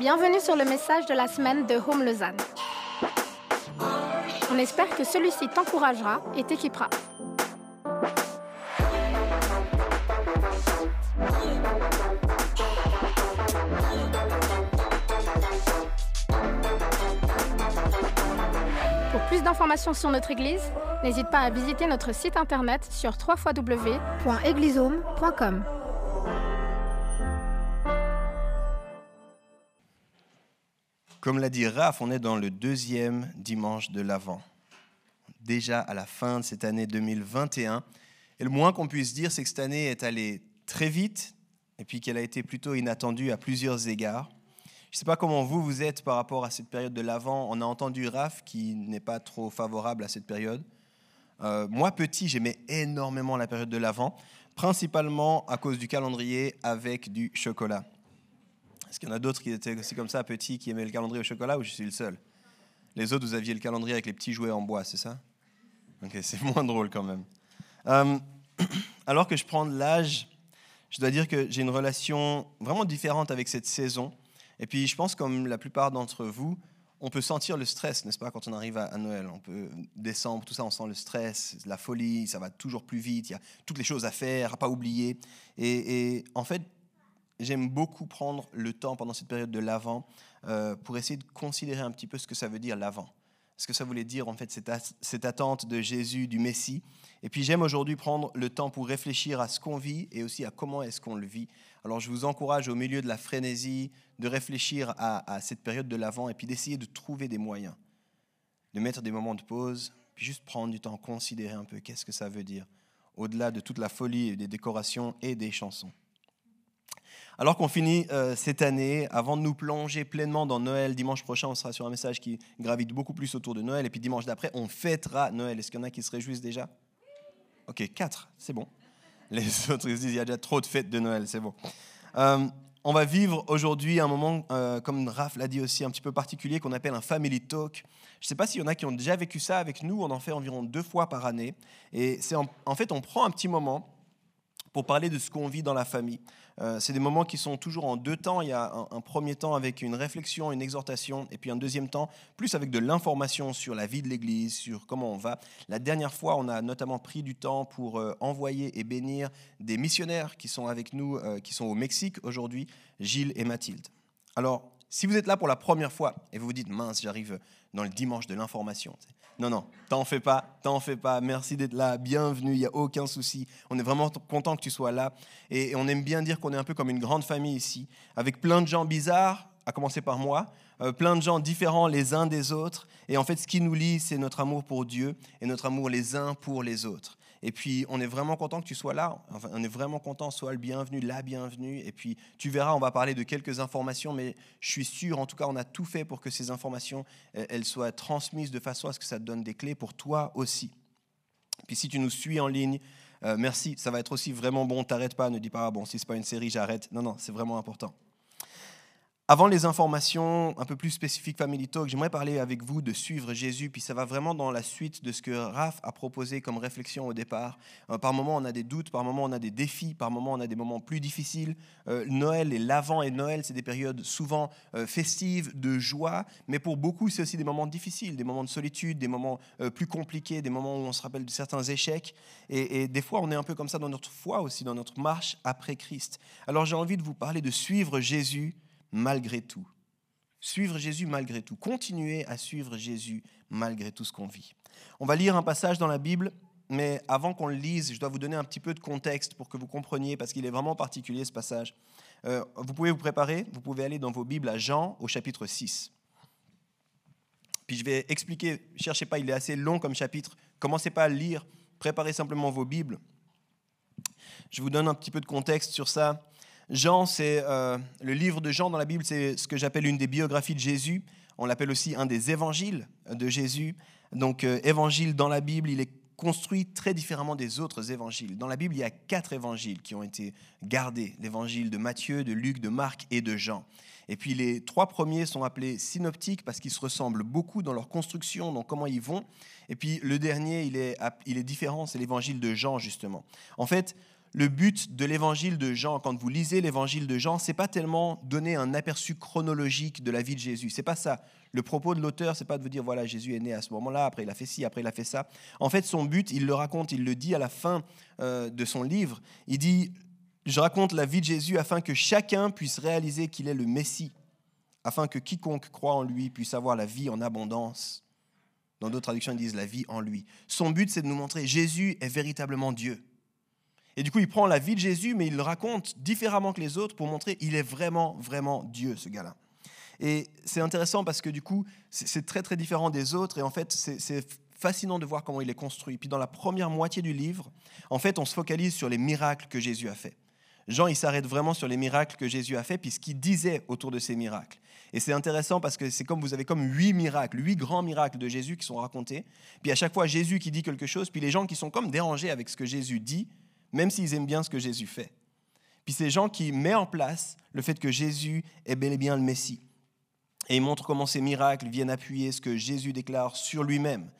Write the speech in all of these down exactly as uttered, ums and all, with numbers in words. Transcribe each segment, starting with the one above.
Bienvenue sur le message de la semaine de Home Lausanne. On espère que celui-ci t'encouragera et t'équipera. Pour plus d'informations sur notre Église, n'hésite pas à visiter notre site internet sur w w w point église home point com. Comme l'a dit Raph, on est dans le deuxième dimanche de l'Avent, déjà à la fin de cette année deux mille vingt et un. Et le moins qu'on puisse dire, c'est que cette année est allée très vite et puis qu'elle a été plutôt inattendue à plusieurs égards. Je ne sais pas comment vous, vous êtes par rapport à cette période de l'Avent. On a entendu Raph qui n'est pas trop favorable à cette période. Euh, moi, petit, j'aimais énormément la période de l'Avent, principalement à cause du calendrier avec du chocolat. Est-ce qu'il y en a d'autres qui étaient aussi comme ça, petits, qui aimaient le calendrier au chocolat, ou je suis le seul? Les autres, vous aviez le calendrier avec les petits jouets en bois, c'est ça? Ok, c'est moins drôle quand même. Euh, alors que je prends de l'âge, je dois dire que j'ai une relation vraiment différente avec cette saison. Et puis, je pense, comme la plupart d'entre vous, on peut sentir le stress, n'est-ce pas, quand on arrive à Noël. On peut, décembre, tout ça, on sent le stress, la folie, ça va toujours plus vite, il y a toutes les choses à faire, à pas oublier. Et, et en fait, j'aime beaucoup prendre le temps pendant cette période de l'Avent euh, pour essayer de considérer un petit peu ce que ça veut dire l'Avent. Ce que ça voulait dire, en fait, cette, a- cette attente de Jésus, du Messie. Et puis j'aime aujourd'hui prendre le temps pour réfléchir à ce qu'on vit et aussi à comment est-ce qu'on le vit. Alors je vous encourage, au milieu de la frénésie, de réfléchir à, à cette période de l'Avent et puis d'essayer de trouver des moyens, de mettre des moments de pause, puis juste prendre du temps, considérer un peu qu'est-ce que ça veut dire, au-delà de toute la folie et des décorations et des chansons. Alors qu'on finit euh, cette année, avant de nous plonger pleinement dans Noël, dimanche prochain, on sera sur un message qui gravite beaucoup plus autour de Noël. Et puis dimanche d'après, on fêtera Noël. Est-ce qu'il y en a qui se réjouissent déjà ? Ok, quatre, c'est bon. Les autres, ils se disent, il y a déjà trop de fêtes de Noël, c'est bon. Euh, on va vivre aujourd'hui un moment, euh, comme Raph l'a dit aussi, un petit peu particulier, qu'on appelle un family talk. Je ne sais pas s'il y en a qui ont déjà vécu ça avec nous. On en fait environ deux fois par année. Et c'est en, en fait, on prend un petit moment pour parler de ce qu'on vit dans la famille. Euh, c'est des moments qui sont toujours en deux temps. Il y a un, un premier temps avec une réflexion, une exhortation, et puis un deuxième temps, plus avec de l'information sur la vie de l'Église, sur comment on va. La dernière fois, on a notamment pris du temps pour euh, envoyer et bénir des missionnaires qui sont avec nous, euh, qui sont au Mexique aujourd'hui, Gilles et Mathilde. Alors, si vous êtes là pour la première fois, et vous vous dites, mince, j'arrive dans le dimanche de l'information. Non, non, t'en fais pas, t'en fais pas. Merci d'être là, bienvenue, il n'y a aucun souci. On est vraiment content que tu sois là. Et on aime bien dire qu'on est un peu comme une grande famille ici, avec plein de gens bizarres, à commencer par moi, euh, plein de gens différents les uns des autres. Et en fait, ce qui nous lie, c'est notre amour pour Dieu et notre amour les uns pour les autres. Et puis, on est vraiment content que tu sois là. Enfin, on est vraiment content, sois le bienvenu, la bienvenue. Et puis, tu verras, on va parler de quelques informations, mais je suis sûr, en tout cas, on a tout fait pour que ces informations, elles soient transmises de façon à ce que ça te donne des clés pour toi aussi. Puis, si tu nous suis en ligne, euh, merci, ça va être aussi vraiment bon. T'arrêtes pas, ne dis pas, ah bon, si c'est pas une série, j'arrête. Non, non, c'est vraiment important. Avant les informations un peu plus spécifiques Family Talk, j'aimerais parler avec vous de suivre Jésus, puis ça va vraiment dans la suite de ce que Raph a proposé comme réflexion au départ. Euh, par moments, on a des doutes, par moments, on a des défis, par moments, on a des moments plus difficiles. Euh, Noël et l'Avent et Noël, c'est des périodes souvent euh, festives, de joie, mais pour beaucoup, c'est aussi des moments difficiles, des moments de solitude, des moments euh, plus compliqués, des moments où on se rappelle de certains échecs. Et, et des fois, on est un peu comme ça dans notre foi aussi, dans notre marche après Christ. Alors j'ai envie de vous parler de suivre Jésus, malgré tout. Suivre Jésus malgré tout. Continuer à suivre Jésus malgré tout ce qu'on vit. On va lire un passage dans la Bible, mais avant qu'on le lise, je dois vous donner un petit peu de contexte pour que vous compreniez, parce qu'il est vraiment particulier ce passage. Euh, vous pouvez vous préparer, vous pouvez aller dans vos Bibles à Jean au chapitre six. Puis je vais expliquer, cherchez pas, il est assez long comme chapitre, commencez pas à le lire, préparez simplement vos Bibles. Je vous donne un petit peu de contexte sur ça. Jean, c'est euh, le livre de Jean dans la Bible, c'est ce que j'appelle une des biographies de Jésus. On l'appelle aussi un des évangiles de Jésus. Donc, euh, évangile dans la Bible, il est construit très différemment des autres évangiles. Dans la Bible, il y a quatre évangiles qui ont été gardés. L'évangile de Matthieu, de Luc, de Marc et de Jean. Et puis, les trois premiers sont appelés synoptiques parce qu'ils se ressemblent beaucoup dans leur construction, dans comment ils vont. Et puis, le dernier, il est, il est différent, c'est l'évangile de Jean, justement. En fait, le but de l'évangile de Jean, quand vous lisez l'évangile de Jean, ce n'est pas tellement donner un aperçu chronologique de la vie de Jésus. Ce n'est pas ça. Le propos de l'auteur, ce n'est pas de vous dire, voilà, Jésus est né à ce moment-là, après il a fait ci, après il a fait ça. En fait, son but, il le raconte, il le dit à la fin euh, de son livre. Il dit, je raconte la vie de Jésus afin que chacun puisse réaliser qu'il est le Messie, afin que quiconque croit en lui puisse avoir la vie en abondance. Dans d'autres traductions, ils disent la vie en lui. Son but, c'est de nous montrer Jésus est véritablement Dieu. Et du coup, il prend la vie de Jésus, mais il le raconte différemment que les autres pour montrer qu'il est vraiment, vraiment Dieu, ce gars-là. Et c'est intéressant parce que du coup, c'est très, très différent des autres. Et en fait, c'est, c'est fascinant de voir comment il est construit. Puis dans la première moitié du livre, en fait, on se focalise sur les miracles que Jésus a faits. Jean, il s'arrête vraiment sur les miracles que Jésus a faits, puis ce qu'il disait autour de ces miracles. Et c'est intéressant parce que c'est comme vous avez comme huit miracles, huit grands miracles de Jésus qui sont racontés. Puis à chaque fois, Jésus qui dit quelque chose, puis les gens qui sont comme dérangés avec ce que Jésus dit, même s'ils aiment bien ce que Jésus fait. Puis c'est Jean qui met en place le fait que Jésus est bel et bien le Messie. Et il montre comment ces miracles viennent appuyer ce que Jésus déclare sur lui-même.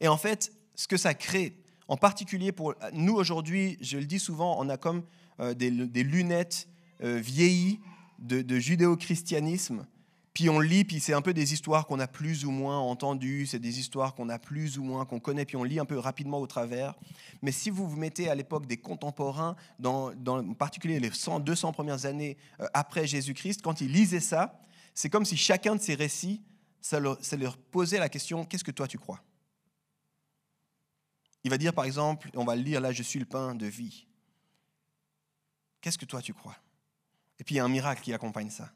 Et en fait, ce que ça crée, en particulier pour nous aujourd'hui, je le dis souvent, on a comme euh, des, des lunettes euh, vieillies de, de judéo-christianisme. Puis on lit, puis c'est un peu des histoires qu'on a plus ou moins entendues, c'est des histoires qu'on a plus ou moins, qu'on connaît, puis on lit un peu rapidement au travers. Mais si vous vous mettez à l'époque des contemporains, dans, dans, en particulier les cent, deux cents premières années après Jésus-Christ, quand ils lisaient ça, c'est comme si chacun de ces récits, ça leur, ça leur posait la question « Qu'est-ce que toi tu crois ?» Il va dire par exemple, on va lire là « Je suis le pain de vie ». Qu'est-ce que toi tu crois ? Et puis il y a un miracle qui accompagne ça.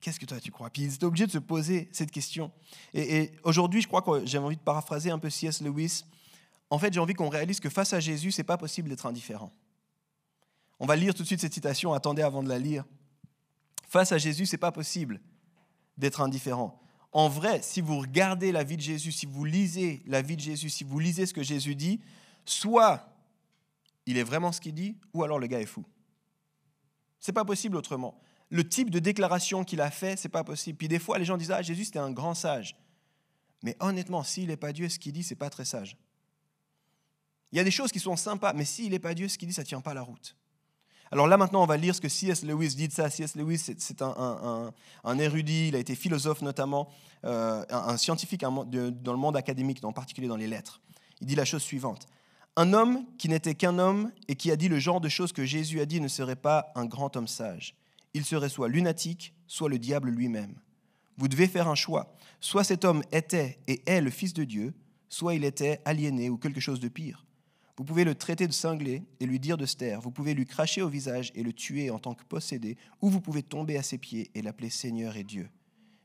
Qu'est-ce que toi, tu crois ? Puis ils étaient obligés de se poser cette question. Et, et aujourd'hui, je crois que j'ai envie de paraphraser un peu C S Lewis. En fait, j'ai envie qu'on réalise que face à Jésus, ce n'est pas possible d'être indifférent. On va lire tout de suite cette citation, attendez avant de la lire. Face à Jésus, ce n'est pas possible d'être indifférent. En vrai, si vous regardez la vie de Jésus, si vous lisez la vie de Jésus, si vous lisez ce que Jésus dit, soit il est vraiment ce qu'il dit, ou alors le gars est fou. Ce n'est pas possible autrement. Le type de déclaration qu'il a fait, ce n'est pas possible. Puis des fois, les gens disent « Ah, Jésus, c'était un grand sage. » Mais honnêtement, s'il n'est pas Dieu, ce qu'il dit, ce n'est pas très sage. Il y a des choses qui sont sympas, mais s'il n'est pas Dieu, ce qu'il dit, ça ne tient pas la route. Alors là, maintenant, on va lire ce que C S Lewis dit de ça. C S Lewis, c'est, c'est un, un, un, un érudit, il a été philosophe notamment, euh, un, un scientifique un, de, dans le monde académique, en particulier dans les lettres. Il dit la chose suivante. « Un homme qui n'était qu'un homme et qui a dit le genre de choses que Jésus a dit ne serait pas un grand homme sage. » Il serait soit lunatique, soit le diable lui-même. Vous devez faire un choix. Soit cet homme était et est le Fils de Dieu, soit il était aliéné ou quelque chose de pire. Vous pouvez le traiter de cinglé et lui dire de se taire. Vous pouvez lui cracher au visage et le tuer en tant que possédé, ou vous pouvez tomber à ses pieds et l'appeler Seigneur et Dieu.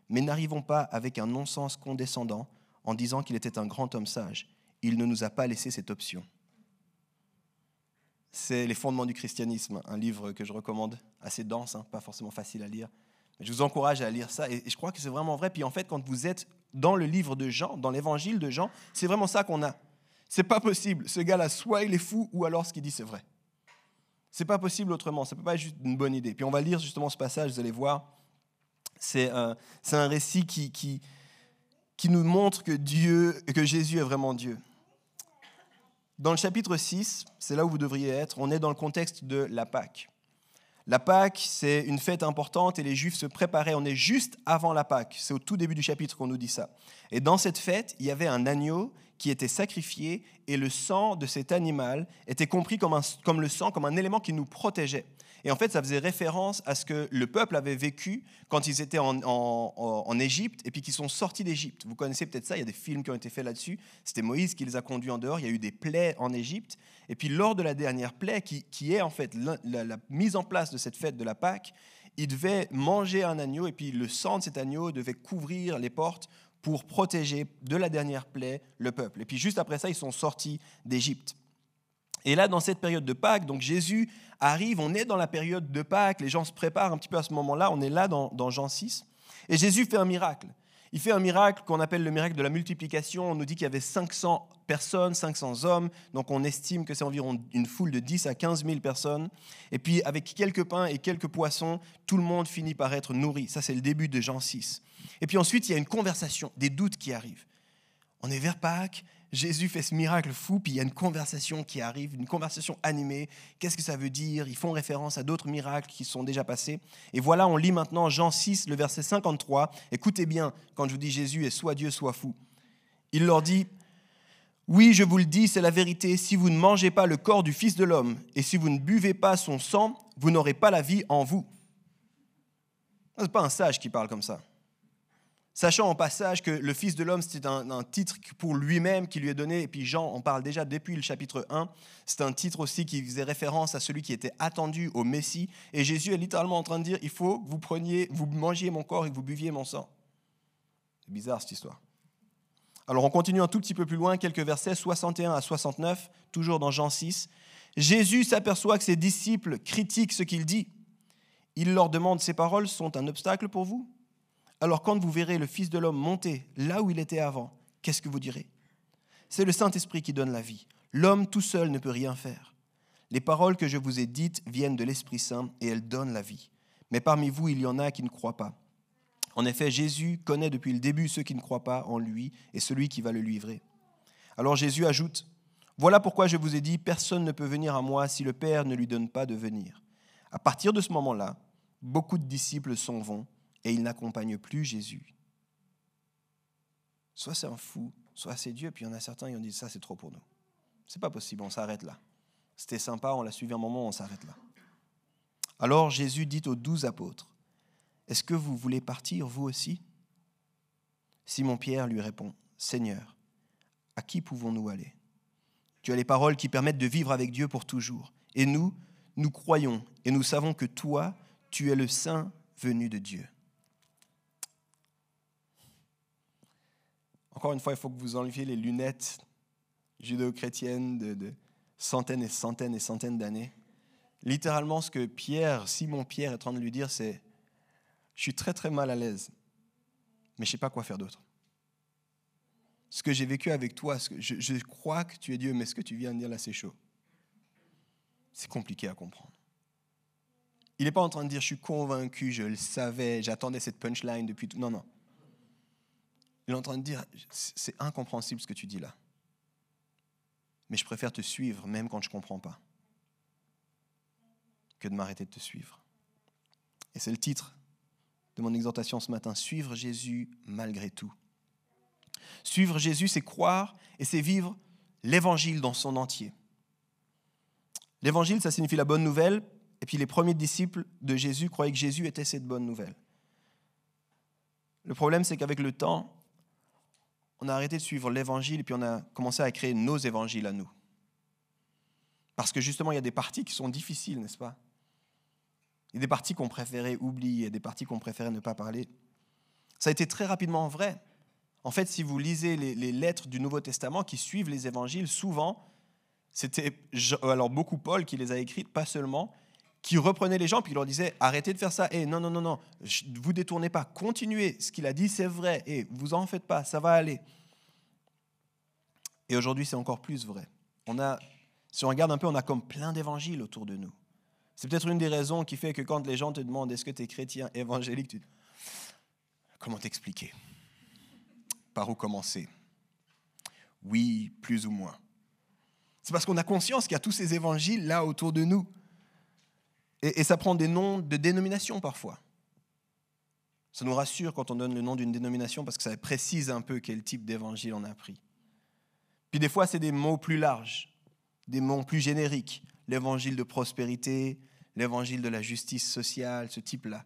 Mais n'arrivons pas avec un non-sens condescendant en disant qu'il était un grand homme sage. Il ne nous a pas laissé cette option. C'est Les Fondements du christianisme, un livre que je recommande, assez dense, hein, pas forcément facile à lire. Mais je vous encourage à lire ça, et je crois que c'est vraiment vrai. Puis en fait, quand vous êtes dans le livre de Jean, dans l'évangile de Jean, c'est vraiment ça qu'on a. C'est pas possible. Ce gars-là, soit il est fou, ou alors ce qu'il dit, c'est vrai. C'est pas possible autrement. Ça peut pas être juste une bonne idée. Puis on va lire justement ce passage, vous allez voir. C'est, euh, c'est un récit qui, qui, qui nous montre que, Dieu, que Jésus est vraiment Dieu. Dans le chapitre six, c'est là où vous devriez être, on est dans le contexte de la Pâque. La Pâque, c'est une fête importante et les Juifs se préparaient. On est juste avant la Pâque, c'est au tout début du chapitre qu'on nous dit ça. Et dans cette fête, il y avait un agneau qui était sacrifié et le sang de cet animal était compris comme, un, comme le sang, comme un élément qui nous protégeait. Et en fait, ça faisait référence à ce que le peuple avait vécu quand ils étaient en, en, en Égypte et puis qu'ils sont sortis d'Égypte. Vous connaissez peut-être ça, il y a des films qui ont été faits là-dessus. C'était Moïse qui les a conduits en dehors, il y a eu des plaies en Égypte. Et puis lors de la dernière plaie, qui, qui est en fait la, la, la mise en place de cette fête de la Pâque, ils devaient manger un agneau et puis le sang de cet agneau devait couvrir les portes pour protéger de la dernière plaie le peuple. Et puis juste après ça, ils sont sortis d'Égypte. Et là, dans cette période de Pâques, donc Jésus arrive, on est dans la période de Pâques, les gens se préparent un petit peu à ce moment-là, on est là dans, dans Jean six, et Jésus fait un miracle. Il fait un miracle qu'on appelle le miracle de la multiplication, on nous dit qu'il y avait cinq cents personnes, cinq cents hommes, donc on estime que c'est environ une foule de dix à quinze mille personnes, et puis avec quelques pains et quelques poissons, tout le monde finit par être nourri. Ça, c'est le début de Jean six. Et puis ensuite, il y a une conversation, des doutes qui arrivent. On est vers Pâques, Jésus fait ce miracle fou, puis il y a une conversation qui arrive, une conversation animée. Qu'est-ce que ça veut dire? Ils font référence à d'autres miracles qui sont déjà passés. Et voilà, on lit maintenant Jean six, le verset cinquante-trois. Écoutez bien, quand je vous dis Jésus est soit Dieu, soit fou. Il leur dit, « Oui, je vous le dis, c'est la vérité. Si vous ne mangez pas le corps du Fils de l'homme et si vous ne buvez pas son sang, vous n'aurez pas la vie en vous. » Ce n'est pas un sage qui parle comme ça. Sachant en passage que le Fils de l'homme, c'est un, un titre pour lui-même qui lui est donné, et puis Jean en parle déjà depuis le chapitre un, c'est un titre aussi qui faisait référence à celui qui était attendu au Messie, et Jésus est littéralement en train de dire, il faut que vous, preniez, vous mangiez mon corps et que vous buviez mon sang. C'est bizarre cette histoire. Alors on continue un tout petit peu plus loin, quelques versets, soixante et un à soixante-neuf, toujours dans Jean six. Jésus s'aperçoit que ses disciples critiquent ce qu'il dit. Il leur demande, ces paroles sont un obstacle pour vous ? Alors quand vous verrez le Fils de l'homme monter là où il était avant, qu'est-ce que vous direz ? C'est le Saint-Esprit qui donne la vie. L'homme tout seul ne peut rien faire. Les paroles que je vous ai dites viennent de l'Esprit Saint et elles donnent la vie. Mais parmi vous, il y en a qui ne croient pas. En effet, Jésus connaît depuis le début ceux qui ne croient pas en lui et celui qui va le livrer. Alors Jésus ajoute, « Voilà pourquoi je vous ai dit, personne ne peut venir à moi si le Père ne lui donne pas de venir. » À partir de ce moment-là, beaucoup de disciples s'en vont. Et il n'accompagne plus Jésus. Soit c'est un fou, soit c'est Dieu, puis il y en a certains qui ont dit, ça c'est trop pour nous. C'est pas possible, on s'arrête là. C'était sympa, on l'a suivi un moment, on s'arrête là. Alors Jésus dit aux douze apôtres, est-ce que vous voulez partir, vous aussi ? Simon-Pierre lui répond, Seigneur, à qui pouvons-nous aller ? Tu as les paroles qui permettent de vivre avec Dieu pour toujours. Et nous, nous croyons et nous savons que toi, tu es le Saint venu de Dieu. Encore une fois, il faut que vous enleviez les lunettes judéo-chrétiennes de, de centaines et centaines et centaines d'années. Littéralement, ce que Pierre, Simon-Pierre est en train de lui dire, c'est « Je suis très, très mal à l'aise, mais je ne sais pas quoi faire d'autre. Ce que j'ai vécu avec toi, ce que je, je crois que tu es Dieu, mais ce que tu viens de dire là, c'est chaud. » C'est compliqué à comprendre. Il n'est pas en train de dire « Je suis convaincu, je le savais, j'attendais cette punchline depuis tout. » Non, non. Il est en train de dire, c'est incompréhensible ce que tu dis là. Mais je préfère te suivre, même quand je ne comprends pas, que de m'arrêter de te suivre. Et c'est le titre de mon exhortation ce matin, « Suivre Jésus malgré tout ». Suivre Jésus, c'est croire et c'est vivre l'Évangile dans son entier. L'Évangile, ça signifie la bonne nouvelle, et puis les premiers disciples de Jésus croyaient que Jésus était cette bonne nouvelle. Le problème, c'est qu'avec le temps, on a arrêté de suivre l'évangile et puis on a commencé à créer nos évangiles à nous. Parce que justement, il y a des parties qui sont difficiles, n'est-ce pas ? Il y a des parties qu'on préférait oublier, des parties qu'on préférait ne pas parler. Ça a été très rapidement vrai. En fait, si vous lisez les, les lettres du Nouveau Testament qui suivent les évangiles, souvent, c'était alors beaucoup Paul qui les a écrites, pas seulement, qui reprenait les gens puis il leur disait, arrêtez de faire ça, hey, non, non, non, non, vous détournez pas, continuez, ce qu'il a dit c'est vrai, hey, vous en faites pas, ça va aller. Et aujourd'hui c'est encore plus vrai. On a, si on regarde un peu, on a comme plein d'évangiles autour de nous. C'est peut-être une des raisons qui fait que quand les gens te demandent, est-ce que tu es chrétien, évangélique, tu... comment t'expliquer ? Par où commencer ? Oui, plus ou moins. C'est parce qu'on a conscience qu'il y a tous ces évangiles là autour de nous. Et ça prend des noms de dénominations parfois. Ça nous rassure quand on donne le nom d'une dénomination parce que ça précise un peu quel type d'évangile on a pris. Puis des fois, c'est des mots plus larges, des mots plus génériques. L'évangile de prospérité, l'évangile de la justice sociale, ce type-là.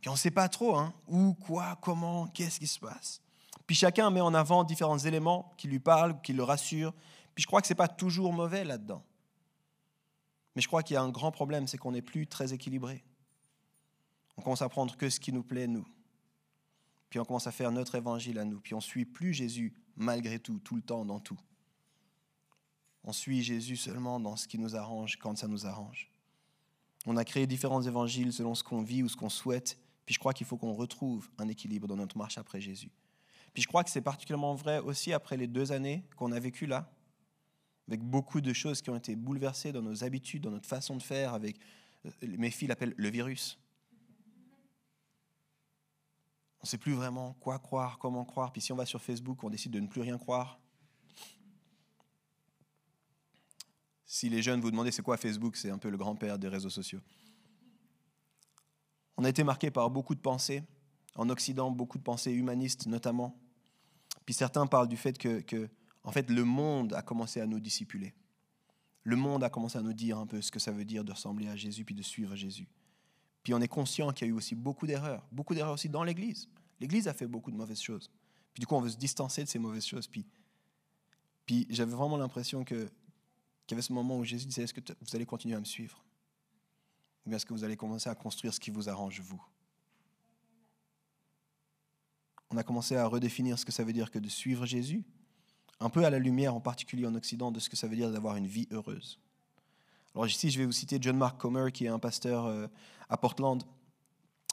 Puis on ne sait pas trop, hein, où, quoi, comment, qu'est-ce qui se passe. Puis chacun met en avant différents éléments qui lui parlent, qui le rassurent. Puis je crois que ce n'est pas toujours mauvais là-dedans. Mais je crois qu'il y a un grand problème, c'est qu'on n'est plus très équilibré. On commence à prendre que ce qui nous plaît, nous. Puis on commence à faire notre évangile à nous. Puis on ne suit plus Jésus malgré tout, tout le temps, dans tout. On suit Jésus seulement dans ce qui nous arrange, quand ça nous arrange. On a créé différents évangiles selon ce qu'on vit ou ce qu'on souhaite. Puis je crois qu'il faut qu'on retrouve un équilibre dans notre marche après Jésus. Puis je crois que c'est particulièrement vrai aussi après les deux années qu'on a vécues là, avec beaucoup de choses qui ont été bouleversées dans nos habitudes, dans notre façon de faire, avec, mes filles l'appellent le virus. On ne sait plus vraiment quoi croire, comment croire. Puis si on va sur Facebook, on décide de ne plus rien croire. Si les jeunes vous demandez c'est quoi Facebook, c'est un peu le grand-père des réseaux sociaux. On a été marqué par beaucoup de pensées, en Occident, beaucoup de pensées humanistes notamment. Puis certains parlent du fait que, que en fait, le monde a commencé à nous discipuler. Le monde a commencé à nous dire un peu ce que ça veut dire de ressembler à Jésus puis de suivre Jésus. Puis on est conscient qu'il y a eu aussi beaucoup d'erreurs, beaucoup d'erreurs aussi dans l'Église. L'Église a fait beaucoup de mauvaises choses. Puis du coup, on veut se distancer de ces mauvaises choses. Puis, puis j'avais vraiment l'impression que, qu'il y avait ce moment où Jésus disait, est-ce que vous allez continuer à me suivre ? Ou bien est-ce que vous allez commencer à construire ce qui vous arrange, vous ? On a commencé à redéfinir ce que ça veut dire que de suivre Jésus, un peu à la lumière, en particulier en Occident, de ce que ça veut dire d'avoir une vie heureuse. Alors ici, je vais vous citer John Mark Comer, qui est un pasteur à Portland.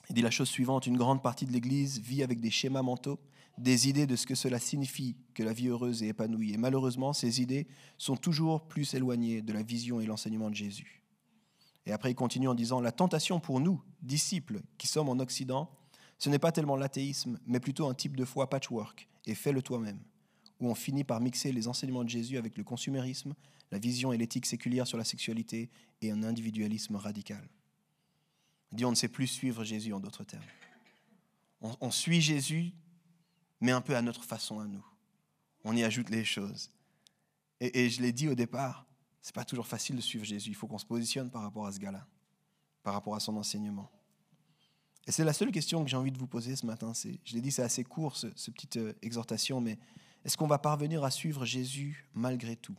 Il dit la chose suivante, une grande partie de l'Église vit avec des schémas mentaux, des idées de ce que cela signifie que la vie heureuse et épanouie. Et malheureusement, ces idées sont toujours plus éloignées de la vision et l'enseignement de Jésus. Et après, il continue en disant, la tentation pour nous, disciples, qui sommes en Occident, ce n'est pas tellement l'athéisme, mais plutôt un type de foi patchwork, et fais-le toi-même, où on finit par mixer les enseignements de Jésus avec le consumérisme, la vision et l'éthique séculière sur la sexualité et un individualisme radical. Il dit on ne sait plus suivre Jésus en d'autres termes. On, on suit Jésus, mais un peu à notre façon à nous. On y ajoute les choses. Et, et je l'ai dit au départ, c'est pas toujours facile de suivre Jésus. Il faut qu'on se positionne par rapport à ce gars-là, par rapport à son enseignement. Et c'est la seule question que j'ai envie de vous poser ce matin. C'est, je l'ai dit, c'est assez court, ce, ce petite euh, exhortation, mais est-ce qu'on va parvenir à suivre Jésus malgré tout ?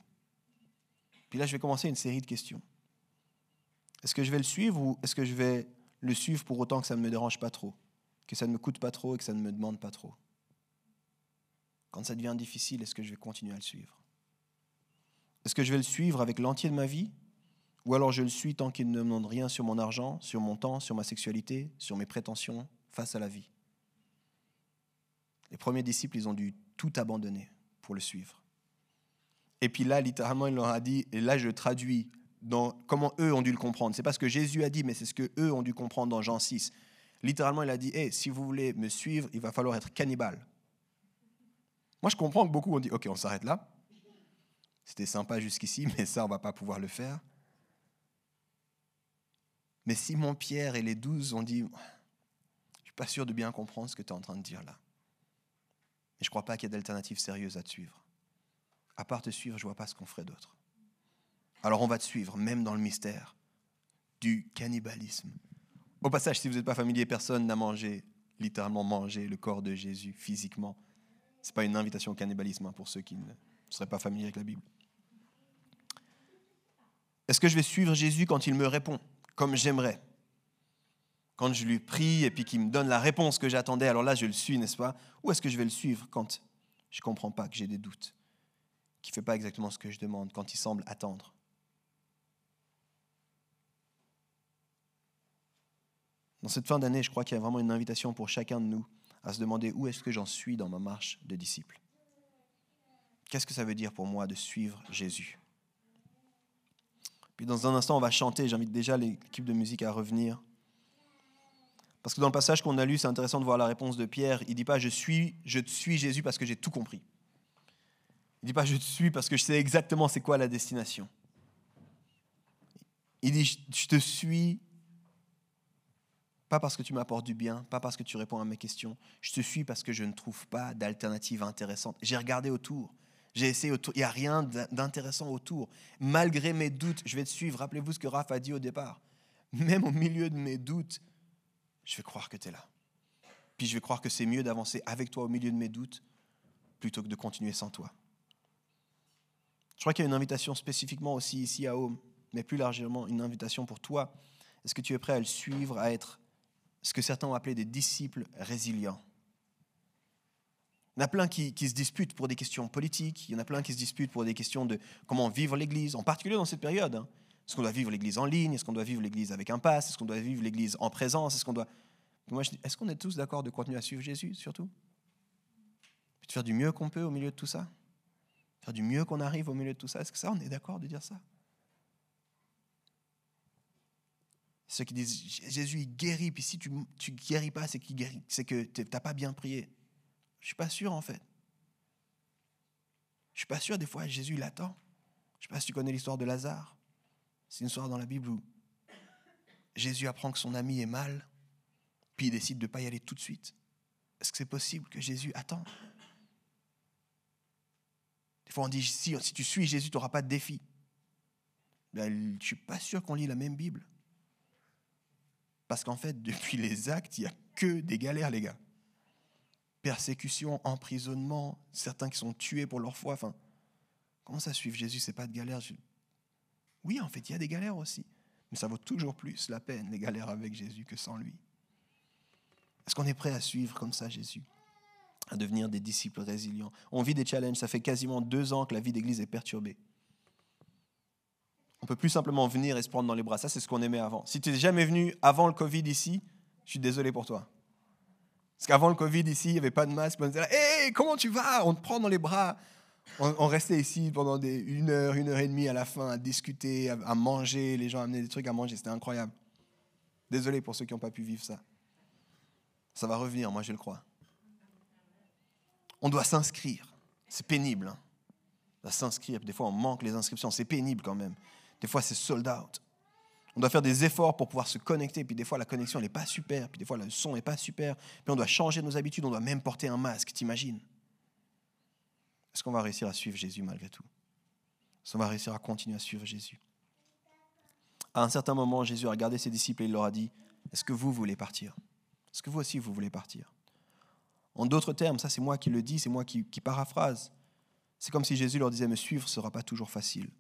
Puis là, je vais commencer une série de questions. Est-ce que je vais le suivre ou est-ce que je vais le suivre pour autant que ça ne me dérange pas trop, que ça ne me coûte pas trop et que ça ne me demande pas trop ? Quand ça devient difficile, est-ce que je vais continuer à le suivre ? Est-ce que je vais le suivre avec l'entier de ma vie ? Ou alors je le suis tant qu'il ne me demande rien sur mon argent, sur mon temps, sur ma sexualité, sur mes prétentions face à la vie ? Les premiers disciples, ils ont dû tout abandonner pour le suivre. Et puis là, littéralement, il leur a dit, et là je traduis, dans comment eux ont dû le comprendre. Ce n'est pas ce que Jésus a dit, mais c'est ce qu'eux ont dû comprendre dans Jean six. Littéralement, il a dit, hey, si vous voulez me suivre, il va falloir être cannibale. Moi, je comprends que beaucoup ont dit, ok, on s'arrête là. C'était sympa jusqu'ici, mais ça, on ne va pas pouvoir le faire. Mais Simon-Pierre et les douze ont dit, je ne suis pas sûr de bien comprendre ce que tu es en train de dire là. Et je ne crois pas qu'il y ait d'alternative sérieuse à te suivre. À part te suivre, je ne vois pas ce qu'on ferait d'autre. Alors on va te suivre, même dans le mystère du cannibalisme. Au passage, si vous n'êtes pas familier, personne n'a mangé, littéralement mangé, le corps de Jésus physiquement. Ce n'est pas une invitation au cannibalisme hein, pour ceux qui ne seraient pas familiers avec la Bible. Est-ce que je vais suivre Jésus quand il me répond, comme j'aimerais ? Quand je lui prie et puis qu'il me donne la réponse que j'attendais, alors là je le suis, n'est-ce pas ? Ou est-ce que je vais le suivre quand je ne comprends pas, que j'ai des doutes, qu'il ne fait pas exactement ce que je demande, quand il semble attendre ? Dans cette fin d'année, je crois qu'il y a vraiment une invitation pour chacun de nous à se demander où est-ce que j'en suis dans ma marche de disciple. Qu'est-ce que ça veut dire pour moi de suivre Jésus ? Puis dans un instant, on va chanter. J'invite déjà l'équipe de musique à revenir. Parce que dans le passage qu'on a lu, c'est intéressant de voir la réponse de Pierre. Il ne dit pas « Je suis, je te suis Jésus parce que j'ai tout compris ». Il ne dit pas « Je te suis parce que je sais exactement c'est quoi la destination ». Il dit « Je te suis ». Pas parce que tu m'apportes du bien, pas parce que tu réponds à mes questions. Je te suis parce que je ne trouve pas d'alternative intéressante. J'ai regardé autour, j'ai essayé autour, il n'y a rien d'intéressant autour. Malgré mes doutes, je vais te suivre. Rappelez-vous ce que Raph a dit au départ. Même au milieu de mes doutes, je vais croire que tu es là. Puis je vais croire que c'est mieux d'avancer avec toi au milieu de mes doutes plutôt que de continuer sans toi. Je crois qu'il y a une invitation spécifiquement aussi ici à Home, mais plus largement une invitation pour toi. Est-ce que tu es prêt à le suivre, à être ce que certains ont appelé des disciples résilients. Il y en a plein qui, qui se disputent pour des questions politiques, il y en a plein qui se disputent pour des questions de comment vivre l'Église, en particulier dans cette période. Hein. Est-ce qu'on doit vivre l'Église en ligne ? Est-ce qu'on doit vivre l'Église avec un pass ? Est-ce qu'on doit vivre l'Église en présence ? Est-ce qu'on doit... Moi, je dis, est-ce qu'on est tous d'accord de continuer à suivre Jésus, surtout ? Puis de faire du mieux qu'on peut au milieu de tout ça ? Faire du mieux qu'on arrive au milieu de tout ça ? Est-ce que ça, on est d'accord de dire ça ? Ceux qui disent « Jésus, il guérit, puis si tu ne guéris pas, c'est qu'il guérit, c'est que tu n'as pas bien prié. » Je ne suis pas sûr, en fait. Je ne suis pas sûr, des fois, Jésus l'attend. Je ne sais pas si tu connais l'histoire de Lazare. C'est une histoire dans la Bible où Jésus apprend que son ami est mal, puis il décide de ne pas y aller tout de suite. Est-ce que c'est possible que Jésus attende? Des fois, on dit, si, si tu suis Jésus, tu n'auras pas de défi. Ben, je ne suis pas sûr qu'on lit la même Bible. Parce qu'en fait, depuis les Actes, il n'y a que des galères, les gars. Persécution, emprisonnement, certains qui sont tués pour leur foi. Enfin, comment ça suivre Jésus, c'est pas de galère? Je... Oui, en fait, il y a des galères aussi. Mais ça vaut toujours plus la peine, les galères avec Jésus, que sans lui. Est-ce qu'on est prêt à suivre comme ça Jésus, à devenir des disciples résilients? On vit des challenges. Ça fait quasiment deux ans que la vie d'église est perturbée. On ne peut plus simplement venir et se prendre dans les bras. Ça, c'est ce qu'on aimait avant. Si tu n'es jamais venu avant le Covid ici, je suis désolé pour toi. Parce qu'avant le Covid ici, il n'y avait pas de masque. On disait, hey, comment tu vas? On te prend dans les bras. On, on restait ici pendant des, une heure, une heure et demie à la fin à discuter, à, à manger. Les gens amenaient des trucs à manger. C'était incroyable. Désolé pour ceux qui n'ont pas pu vivre ça. Ça va revenir, moi je le crois. On doit s'inscrire. C'est pénible. Hein. On doit s'inscrire. Des fois, on manque les inscriptions. C'est pénible quand même. Des fois, c'est sold out. On doit faire des efforts pour pouvoir se connecter. Puis des fois, la connexion n'est pas super. Puis des fois, le son n'est pas super. Puis on doit changer nos habitudes. On doit même porter un masque, t'imagines? Est-ce qu'on va réussir à suivre Jésus malgré tout? Est-ce qu'on va réussir à continuer à suivre Jésus? À un certain moment, Jésus a regardé ses disciples et il leur a dit, « Est-ce que vous voulez partir? Est-ce que vous aussi, vous voulez partir? » En d'autres termes, ça c'est moi qui le dis, c'est moi qui, qui paraphrase. C'est comme si Jésus leur disait, « Me suivre ne sera pas toujours facile.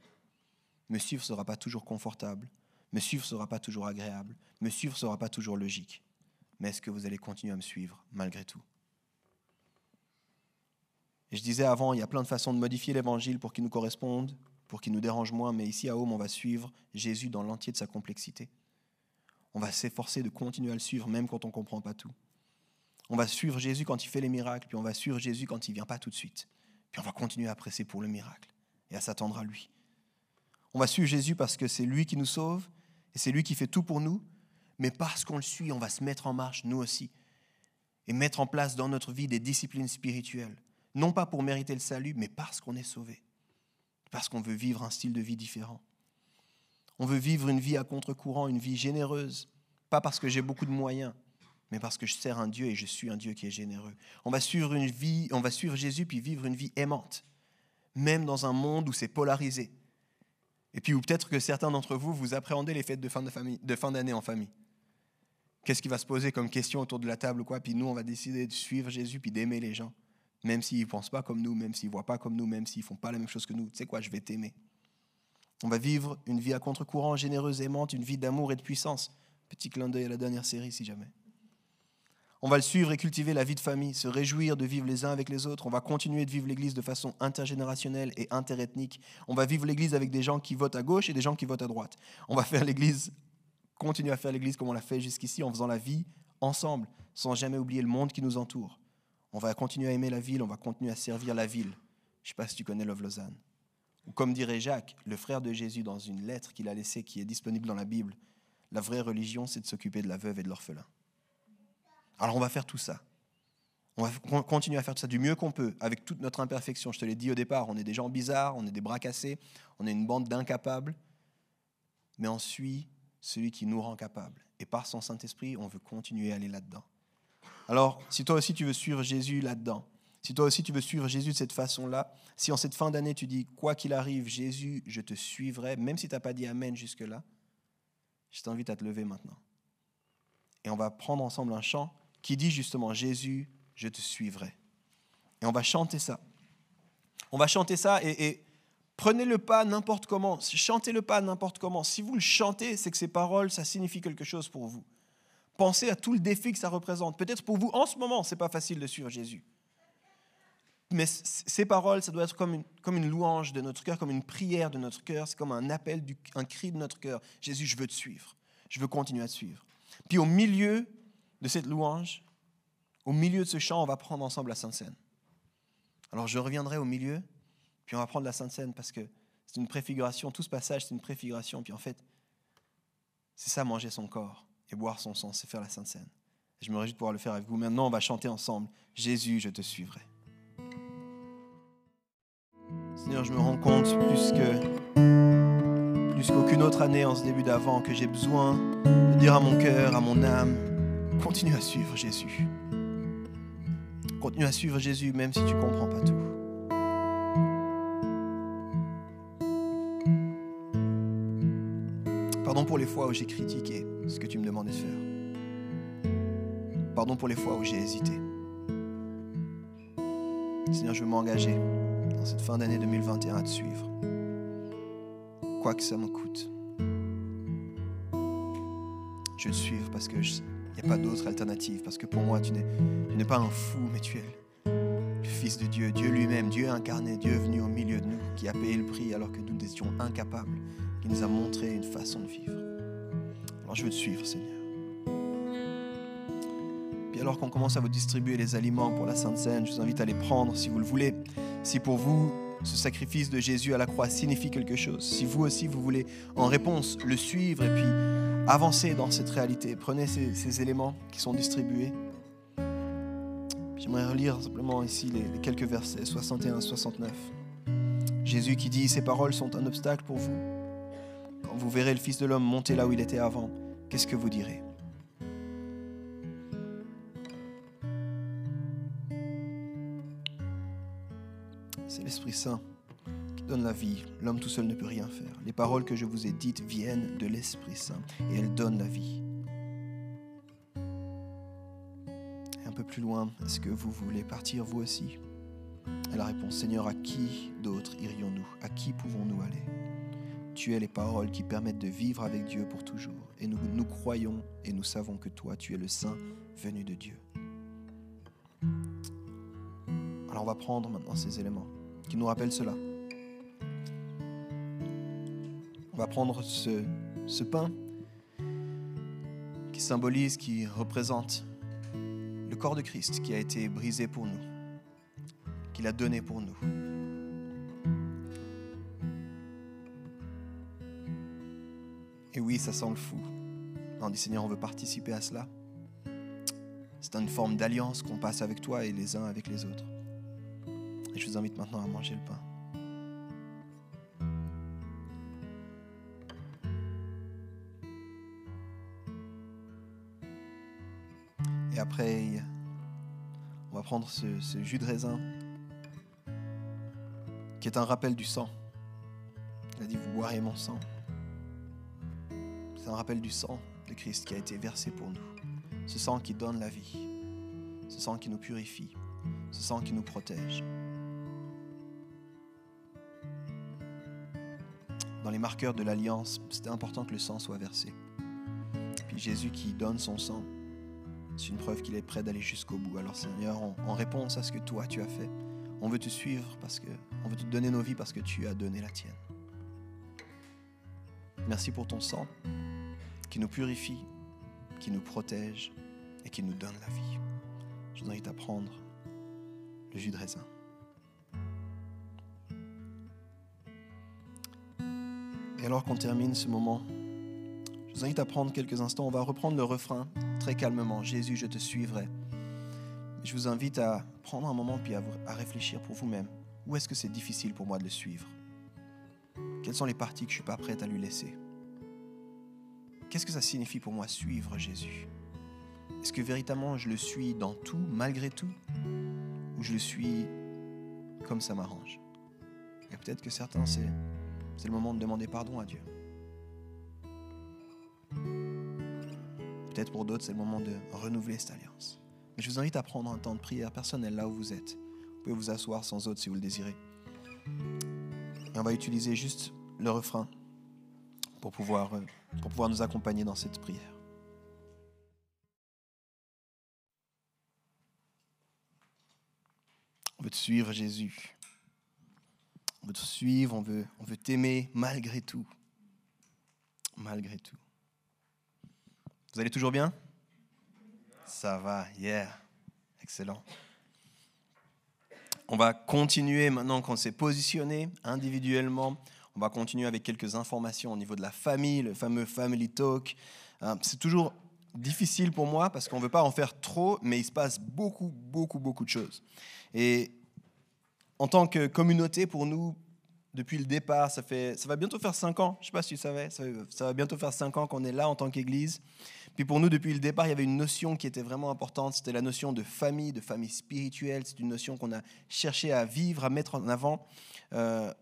Me suivre ne sera pas toujours confortable. Me suivre ne sera pas toujours agréable. Me suivre ne sera pas toujours logique. Mais est-ce que vous allez continuer à me suivre malgré tout? » Et je disais avant, il y a plein de façons de modifier l'évangile pour qu'il nous corresponde, pour qu'il nous dérange moins, mais ici à Home, on va suivre Jésus dans l'entier de sa complexité. On va s'efforcer de continuer à le suivre, même quand on ne comprend pas tout. On va suivre Jésus quand il fait les miracles, puis on va suivre Jésus quand il ne vient pas tout de suite. Puis on va continuer à presser pour le miracle et à s'attendre à lui. On va suivre Jésus parce que c'est lui qui nous sauve, et c'est lui qui fait tout pour nous, mais parce qu'on le suit, on va se mettre en marche, nous aussi, et mettre en place dans notre vie des disciplines spirituelles, non pas pour mériter le salut, mais parce qu'on est sauvé, parce qu'on veut vivre un style de vie différent. On veut vivre une vie à contre-courant, une vie généreuse, pas parce que j'ai beaucoup de moyens, mais parce que je sers un Dieu et je suis un Dieu qui est généreux. On va suivre une vie, on va suivre Jésus puis vivre une vie aimante, même dans un monde où c'est polarisé. Et puis, ou peut-être que certains d'entre vous, vous appréhendez les fêtes de fin, de famille, de fin d'année en famille. Qu'est-ce qui va se poser comme question autour de la table ou quoi? Puis nous, on va décider de suivre Jésus puis d'aimer les gens, même s'ils ne pensent pas comme nous, même s'ils ne voient pas comme nous, même s'ils ne font pas la même chose que nous. Tu sais quoi, je vais t'aimer. On va vivre une vie à contre-courant, généreuse, aimante, une vie d'amour et de puissance. Petit clin d'œil à la dernière série, si jamais. On va le suivre et cultiver la vie de famille, se réjouir de vivre les uns avec les autres. On va continuer de vivre l'Église de façon intergénérationnelle et interethnique. On va vivre l'Église avec des gens qui votent à gauche et des gens qui votent à droite. On va faire l'Église, continuer à faire l'Église comme on l'a fait jusqu'ici, en faisant la vie ensemble, sans jamais oublier le monde qui nous entoure. On va continuer à aimer la ville, on va continuer à servir la ville. Je ne sais pas si tu connais Home Lausanne. Ou comme dirait Jacques, le frère de Jésus, dans une lettre qu'il a laissée, qui est disponible dans la Bible, la vraie religion, c'est de s'occuper de la veuve et de l'orphelin. Alors on va faire tout ça. On va continuer à faire tout ça du mieux qu'on peut, avec toute notre imperfection. Je te l'ai dit au départ, on est des gens bizarres, on est des bras cassés, on est une bande d'incapables. Mais on suit celui qui nous rend capables. Et par son Saint-Esprit, on veut continuer à aller là-dedans. Alors, si toi aussi tu veux suivre Jésus là-dedans, si toi aussi tu veux suivre Jésus de cette façon-là, si en cette fin d'année tu dis « Quoi qu'il arrive, Jésus, je te suivrai », même si tu n'as pas dit « Amen » jusque-là, je t'invite à te lever maintenant. Et on va prendre ensemble un chant qui dit justement « Jésus, je te suivrai ». Et on va chanter ça. On va chanter ça et, et prenez-le pas n'importe comment, chantez-le pas n'importe comment. Si vous le chantez, c'est que ces paroles, ça signifie quelque chose pour vous. Pensez à tout le défi que ça représente. Peut-être pour vous, en ce moment, ce n'est pas facile de suivre Jésus. Mais ces paroles, ça doit être comme une, comme une louange de notre cœur, comme une prière de notre cœur, c'est comme un appel, du, un cri de notre cœur. Jésus, je veux te suivre, je veux continuer à te suivre. Puis au milieu de cette louange, au milieu de ce chant, on va prendre ensemble la Sainte Seine. Alors je reviendrai au milieu, puis on va prendre la Sainte Seine parce que c'est une préfiguration, tout ce passage c'est une préfiguration, puis en fait, c'est ça, manger son corps et boire son sang, c'est faire la Sainte Seine. Je me réjouis de pouvoir le faire avec vous. Maintenant, on va chanter ensemble « Jésus, je te suivrai ». Seigneur, je me rends compte plus que, plus qu'aucune autre année en ce début d'avant que j'ai besoin de dire à mon cœur, à mon âme, continue à suivre Jésus. Continue à suivre Jésus même si tu ne comprends pas tout. Pardon pour les fois où j'ai critiqué ce que tu me demandais de faire. Pardon pour les fois où j'ai hésité. Seigneur, je veux m'engager dans cette fin d'année deux mille vingt et un à te suivre, quoi que ça me coûte. Je veux te suivre parce qu'il n'y a pas d'autre alternative, parce que pour moi, tu n'es, tu n'es pas un fou, mais tu es le Fils de Dieu, Dieu lui-même, Dieu incarné, Dieu venu au milieu de nous, qui a payé le prix alors que nous étions incapables, qui nous a montré une façon de vivre. Alors je veux te suivre, Seigneur. Puis alors qu'on commence à vous distribuer les aliments pour la Sainte Seine, je vous invite à les prendre si vous le voulez. Si pour vous, ce sacrifice de Jésus à la croix signifie quelque chose, si vous aussi, vous voulez en réponse le suivre et puis avancer dans cette réalité, prenez ces, ces éléments qui sont distribués. J'aimerais relire simplement ici les, les quelques versets soixante et un à soixante-neuf. Jésus qui dit « Ces paroles sont un obstacle pour vous. Quand vous verrez le Fils de l'homme monter là où il était avant, qu'est-ce que vous direz ? » C'est l'Esprit Saint qui donne la vie. L'homme tout seul ne peut rien faire. Les paroles que je vous ai dites viennent de l'Esprit Saint et elles donnent la vie. Et un peu plus loin, est-ce que vous voulez partir vous aussi ? Et la réponse, Seigneur, à qui d'autre irions-nous ? À qui pouvons-nous aller ? Tu es les paroles qui permettent de vivre avec Dieu pour toujours. Et nous, nous croyons et nous savons que toi, tu es le Saint venu de Dieu. Alors on va prendre maintenant ces éléments qui nous rappellent cela. On va prendre ce, ce pain qui symbolise, qui représente le corps de Christ qui a été brisé pour nous, qu'il a donné pour nous. Et oui, ça semble fou. On dit, Seigneur, on veut participer à cela. C'est une forme d'alliance qu'on passe avec toi et les uns avec les autres. Et je vous invite maintenant à manger le pain. Et après, on va prendre ce, ce jus de raisin qui est un rappel du sang. Il a dit, vous boirez mon sang. C'est un rappel du sang de Christ qui a été versé pour nous. Ce sang qui donne la vie. Ce sang qui nous purifie. Ce sang qui nous protège. Dans les marqueurs de l'Alliance, c'était important que le sang soit versé. Puis Jésus qui donne son sang, c'est une preuve qu'il est prêt d'aller jusqu'au bout. Alors Seigneur, on, en réponse à ce que toi tu as fait, on veut te suivre parce que, on veut te donner nos vies parce que tu as donné la tienne. Merci pour ton sang qui nous purifie, qui nous protège et qui nous donne la vie. Je vous invite à prendre le jus de raisin. Et alors qu'on termine ce moment, je vous invite à prendre quelques instants. On va reprendre le refrain très calmement. Jésus, je te suivrai. Je vous invite à prendre un moment puis à, vous, à réfléchir pour vous-même. Où est-ce que c'est difficile pour moi de le suivre ? Quelles sont les parties que je ne suis pas prête à lui laisser ? Qu'est-ce que ça signifie pour moi suivre Jésus ? Est-ce que véritablement je le suis dans tout, malgré tout ? Ou je le suis comme ça m'arrange ? Et peut-être que certains, c'est, c'est le moment de demander pardon à Dieu. Peut-être pour d'autres, c'est le moment de renouveler cette alliance. Mais je vous invite à prendre un temps de prière personnelle là où vous êtes. Vous pouvez vous asseoir sans autre si vous le désirez. Et on va utiliser juste le refrain pour pouvoir... pour pouvoir nous accompagner dans cette prière. On veut te suivre, Jésus. On veut te suivre, on veut, on veut t'aimer malgré tout. Malgré tout. Vous allez toujours bien ? Ça va, yeah. Excellent. On va continuer maintenant qu'on s'est positionné individuellement. On va continuer avec quelques informations au niveau de la famille, le fameux Family Talk. C'est toujours difficile pour moi parce qu'on ne veut pas en faire trop, mais il se passe beaucoup, beaucoup, beaucoup de choses. Et en tant que communauté, pour nous, depuis le départ. Ça, fait, ça va bientôt faire cinq ans, je ne sais pas si tu savais, ça, ça va bientôt faire cinq ans qu'on est là en tant qu'Église. Puis pour nous, depuis le départ, il y avait une notion qui était vraiment importante, c'était la notion de famille, de famille spirituelle. C'est une notion qu'on a cherché à vivre, à mettre en avant. Euh,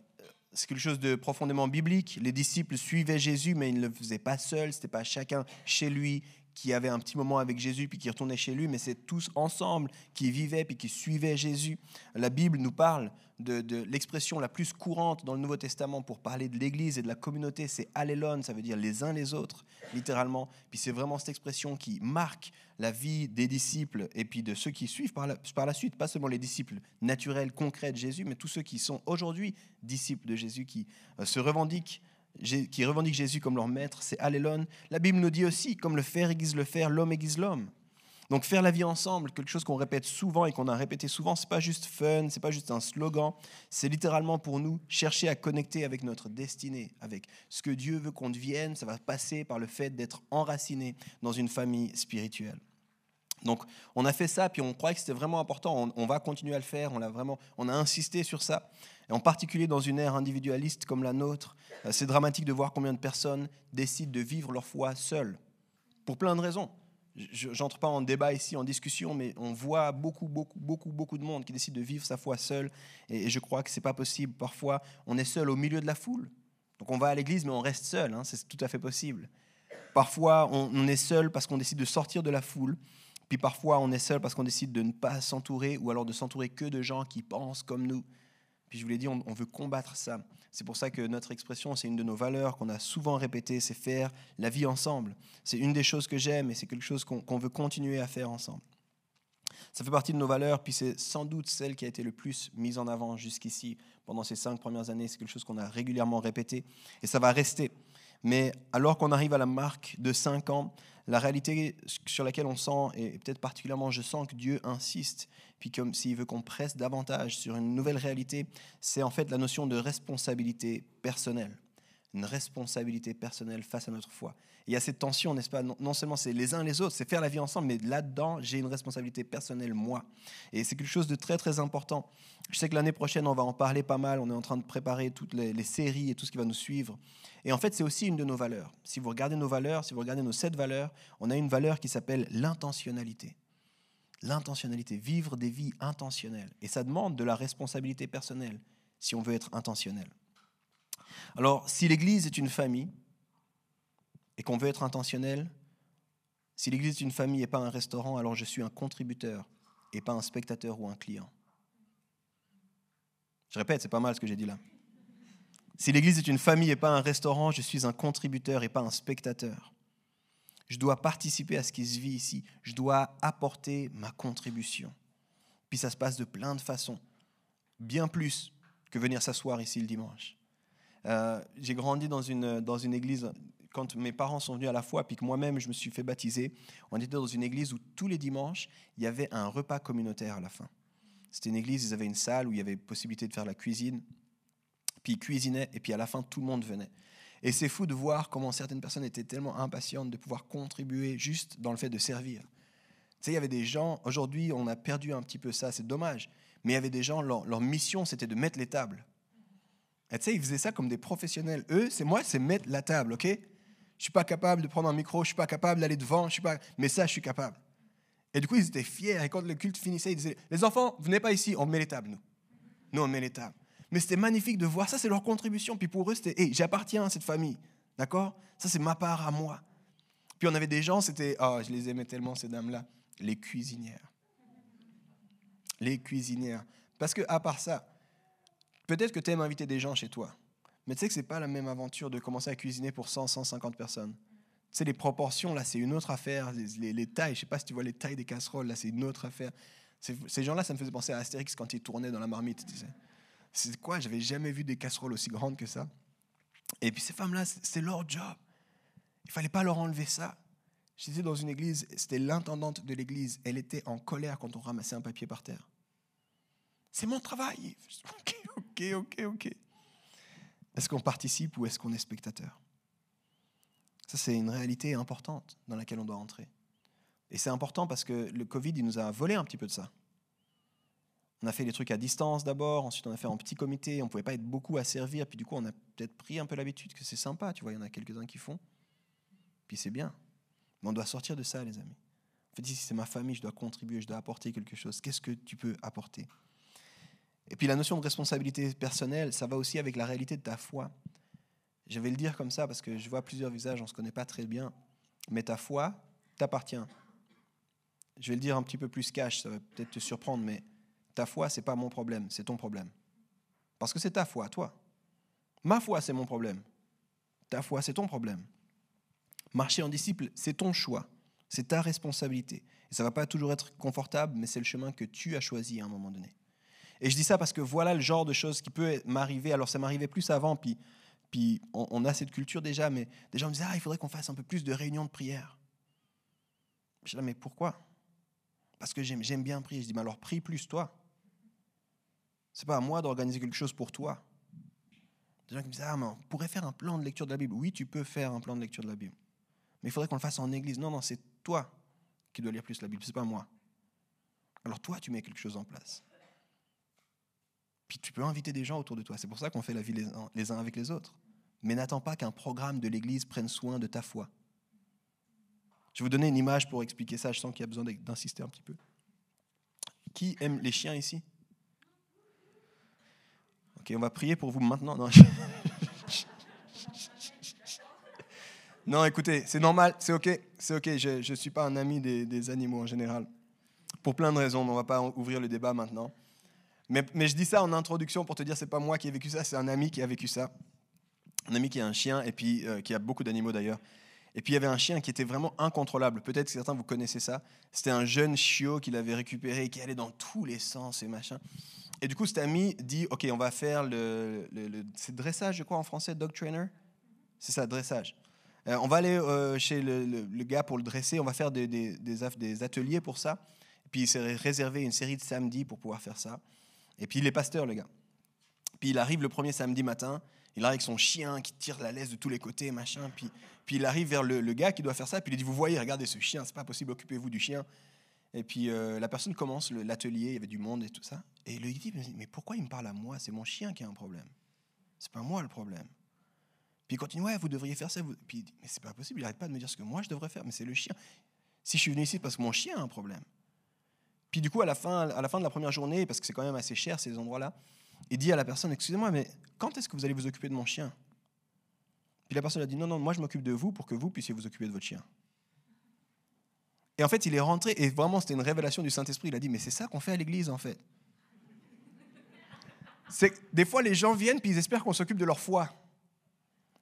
c'est quelque chose de profondément biblique. Les disciples suivaient Jésus, mais ils ne le faisaient pas seuls. Ce n'était pas chacun chez lui qui avait un petit moment avec Jésus, puis qui retournait chez lui, mais c'est tous ensemble qui vivaient, puis qui suivaient Jésus. La Bible nous parle de, de l'expression la plus courante dans le Nouveau Testament pour parler de l'Église et de la communauté, c'est « allelon », ça veut dire « les uns les autres », littéralement. Puis c'est vraiment cette expression qui marque la vie des disciples et puis de ceux qui suivent par la, par la suite, pas seulement les disciples naturels, concrets de Jésus, mais tous ceux qui sont aujourd'hui disciples de Jésus, qui euh, se revendiquent, qui revendiquent Jésus comme leur maître, c'est allelon. La Bible nous dit aussi, comme le fer aiguise le fer, l'homme aiguise l'homme. Donc faire la vie ensemble, quelque chose qu'on répète souvent et qu'on a répété souvent, c'est pas juste fun, c'est pas juste un slogan, c'est littéralement pour nous chercher à connecter avec notre destinée, avec ce que Dieu veut qu'on devienne. Ça va passer par le fait d'être enraciné dans une famille spirituelle. Donc on a fait ça, puis on croyait que c'était vraiment important, on, on va continuer à le faire, on a, vraiment, on a insisté sur ça. Et en particulier dans une ère individualiste comme la nôtre, c'est dramatique de voir combien de personnes décident de vivre leur foi seules, pour plein de raisons. Je n'entre pas en débat ici, en discussion, mais on voit beaucoup, beaucoup, beaucoup, beaucoup de monde qui décide de vivre sa foi seul, et je crois que ce n'est pas possible. Parfois, on est seul au milieu de la foule. Donc on va à l'église, mais on reste seul, hein, c'est tout à fait possible. Parfois, on, on est seul parce qu'on décide de sortir de la foule. Puis parfois, on est seul parce qu'on décide de ne pas s'entourer ou alors de s'entourer que de gens qui pensent comme nous. Puis je vous l'ai dit, on, on veut combattre ça. C'est pour ça que notre expression, c'est une de nos valeurs qu'on a souvent répétée, c'est faire la vie ensemble. C'est une des choses que j'aime et c'est quelque chose qu'on, qu'on veut continuer à faire ensemble. Ça fait partie de nos valeurs, puis c'est sans doute celle qui a été le plus mise en avant jusqu'ici. Pendant ces cinq premières années, c'est quelque chose qu'on a régulièrement répété et ça va rester. Mais alors qu'on arrive à la marque de cinq ans, la réalité sur laquelle on sent, et peut-être particulièrement je sens que Dieu insiste, puis comme s'il veut qu'on presse davantage sur une nouvelle réalité, c'est en fait la notion de responsabilité personnelle. Une responsabilité personnelle face à notre foi. Et il y a cette tension, n'est-ce pas? Non seulement c'est les uns les autres, c'est faire la vie ensemble, mais là-dedans, j'ai une responsabilité personnelle, moi. Et c'est quelque chose de très, très important. Je sais que l'année prochaine, on va en parler pas mal. On est en train de préparer toutes les, les séries et tout ce qui va nous suivre. Et en fait, c'est aussi une de nos valeurs. Si vous regardez nos valeurs, si vous regardez nos sept valeurs, on a une valeur qui s'appelle l'intentionnalité. L'intentionnalité, vivre des vies intentionnelles. Et ça demande de la responsabilité personnelle, si on veut être intentionnel. Alors, si l'Église est une famille et qu'on veut être intentionnel, si l'Église est une famille et pas un restaurant, alors je suis un contributeur et pas un spectateur ou un client. Je répète, c'est pas mal ce que j'ai dit là. Si l'Église est une famille et pas un restaurant, je suis un contributeur et pas un spectateur. Je dois participer à ce qui se vit ici. Je dois apporter ma contribution. Puis ça se passe de plein de façons, bien plus que venir s'asseoir ici le dimanche. Euh, j'ai grandi dans une, dans une église, quand mes parents sont venus à la foi, puis que moi-même je me suis fait baptiser, on était dans une église où tous les dimanches, il y avait un repas communautaire à la fin. C'était une église, ils avaient une salle où il y avait possibilité de faire la cuisine, puis ils cuisinaient, et puis à la fin tout le monde venait. Et c'est fou de voir comment certaines personnes étaient tellement impatientes de pouvoir contribuer juste dans le fait de servir. Tu sais, il y avait des gens, aujourd'hui on a perdu un petit peu ça, c'est dommage, mais il y avait des gens, leur, leur mission c'était de mettre les tables. Et tu sais, ils faisaient ça comme des professionnels. Eux, c'est moi, c'est mettre la table, ok? Je ne suis pas capable de prendre un micro, je ne suis pas capable d'aller devant, je suis pas... mais ça, je suis capable. Et du coup, ils étaient fiers. Et quand le culte finissait, ils disaient, les enfants, venez pas ici, on met les tables, nous. Nous, on met les tables. Mais c'était magnifique de voir ça, c'est leur contribution. Puis pour eux, c'était, hey, j'appartiens à cette famille, d'accord? Ça, c'est ma part à moi. Puis on avait des gens, c'était, oh, je les aimais tellement, ces dames-là, les cuisinières. Les cuisinières. Parce que, à part ça, peut-être que tu aimes inviter des gens chez toi, mais tu sais que ce n'est pas la même aventure de commencer à cuisiner pour cent, cent cinquante personnes. Tu sais, les proportions, là, c'est une autre affaire. Les, les, les tailles, je ne sais pas si tu vois les tailles des casseroles, là, c'est une autre affaire. C'est, ces gens-là, ça me faisait penser à Astérix quand ils tournaient dans la marmite, tu sais. C'est quoi? Je n'avais jamais vu des casseroles aussi grandes que ça. Et puis ces femmes-là, c'est leur job. Il ne fallait pas leur enlever ça. J'étais dans une église, c'était l'intendante de l'église. Elle était en colère quand on ramassait un papier par terre. C'est mon travail. Ok, ok, ok, ok. Est-ce qu'on participe ou est-ce qu'on est spectateur? Ça, c'est une réalité importante dans laquelle on doit entrer. Et c'est important parce que le Covid, il nous a volé un petit peu de ça. On a fait des trucs à distance d'abord, ensuite on a fait en petit comité, on ne pouvait pas être beaucoup à servir, puis du coup on a peut-être pris un peu l'habitude que c'est sympa, tu vois, il y en a quelques-uns qui font, puis c'est bien. Mais on doit sortir de ça, les amis. En fait, si c'est ma famille, je dois contribuer, je dois apporter quelque chose. Qu'est-ce que tu peux apporter? Et puis la notion de responsabilité personnelle, ça va aussi avec la réalité de ta foi. Je vais le dire comme ça parce que je vois plusieurs visages, on ne se connaît pas très bien, mais ta foi t'appartient. Je vais le dire un petit peu plus cash, ça va peut-être te surprendre, mais ta foi, ce n'est pas mon problème, c'est ton problème. Parce que c'est ta foi, toi. Ma foi, c'est mon problème. Ta foi, c'est ton problème. Marcher en disciple, c'est ton choix. C'est ta responsabilité. Et ça ne va pas toujours être confortable, mais c'est le chemin que tu as choisi à un moment donné. Et je dis ça parce que voilà le genre de choses qui peut m'arriver. Alors, ça m'arrivait plus avant, puis, puis on, on a cette culture déjà, mais des gens me disaient « Ah, il faudrait qu'on fasse un peu plus de réunions de prière. » Je dis ah, « Mais pourquoi ?» Parce que j'aime, j'aime bien prier. Je dis « Mais alors, prie plus, toi. » Ce n'est pas à moi d'organiser quelque chose pour toi. Des gens qui me disent « Ah, mais on pourrait faire un plan de lecture de la Bible. » Oui, tu peux faire un plan de lecture de la Bible. Mais il faudrait qu'on le fasse en église. Non, non, c'est toi qui dois lire plus la Bible, c'est pas moi. Alors toi, tu mets quelque chose en place. Puis tu peux inviter des gens autour de toi. C'est pour ça qu'on fait la vie les uns, les uns avec les autres. Mais n'attends pas qu'un programme de l'église prenne soin de ta foi. Je vais vous donner une image pour expliquer ça. Je sens qu'il y a besoin d'insister un petit peu. Qui aime les chiens ici? Ok, on va prier pour vous maintenant. Non, je... Non, écoutez, c'est normal, c'est ok, c'est ok. Je ne suis pas un ami des, des animaux en général, pour plein de raisons, mais on ne va pas ouvrir le débat maintenant. Mais, mais je dis ça en introduction pour te dire, c'est pas moi qui ai vécu ça, c'est un ami qui a vécu ça, un ami qui a un chien et puis euh, qui a beaucoup d'animaux d'ailleurs. Et puis il y avait un chien qui était vraiment incontrôlable. Peut-être que certains vous connaissez ça. C'était un jeune chiot qu'il avait récupéré, qui allait dans tous les sens et machin. Et du coup, cet ami dit, ok, on va faire le, le, le c'est dressage, je crois en français, dog trainer, c'est ça, dressage. Euh, on va aller euh, chez le, le, le gars pour le dresser, on va faire des, des, des, des ateliers pour ça. Et puis il s'est réservé une série de samedis pour pouvoir faire ça. Et puis il est pasteur, le gars. Puis il arrive le premier samedi matin, il arrive avec son chien qui tire la laisse de tous les côtés, machin. Puis, puis il arrive vers le, le gars qui doit faire ça, puis il dit, vous voyez, regardez ce chien, c'est pas possible, occupez-vous du chien. Et puis euh, la personne commence le, l'atelier, il y avait du monde et tout ça. Et le type me dit, mais pourquoi il me parle à moi? C'est mon chien qui a un problème. C'est pas moi le problème. Puis il continue, ouais, vous devriez faire ça. Vous... Puis il dit, mais c'est pas possible, il n'arrête pas de me dire ce que moi je devrais faire, mais c'est le chien. Si je suis venu ici, c'est parce que mon chien a un problème. Puis du coup, à la fin, à la fin de la première journée, parce que c'est quand même assez cher ces endroits-là, il dit à la personne, excusez-moi, mais quand est-ce que vous allez vous occuper de mon chien? Puis la personne a dit, non, non, moi je m'occupe de vous pour que vous puissiez vous occuper de votre chien. Et en fait, il est rentré, et vraiment, c'était une révélation du Saint-Esprit. Il a dit, mais c'est ça qu'on fait à l'église, en fait. C'est... Des fois, les gens viennent, puis ils espèrent qu'on s'occupe de leur foi.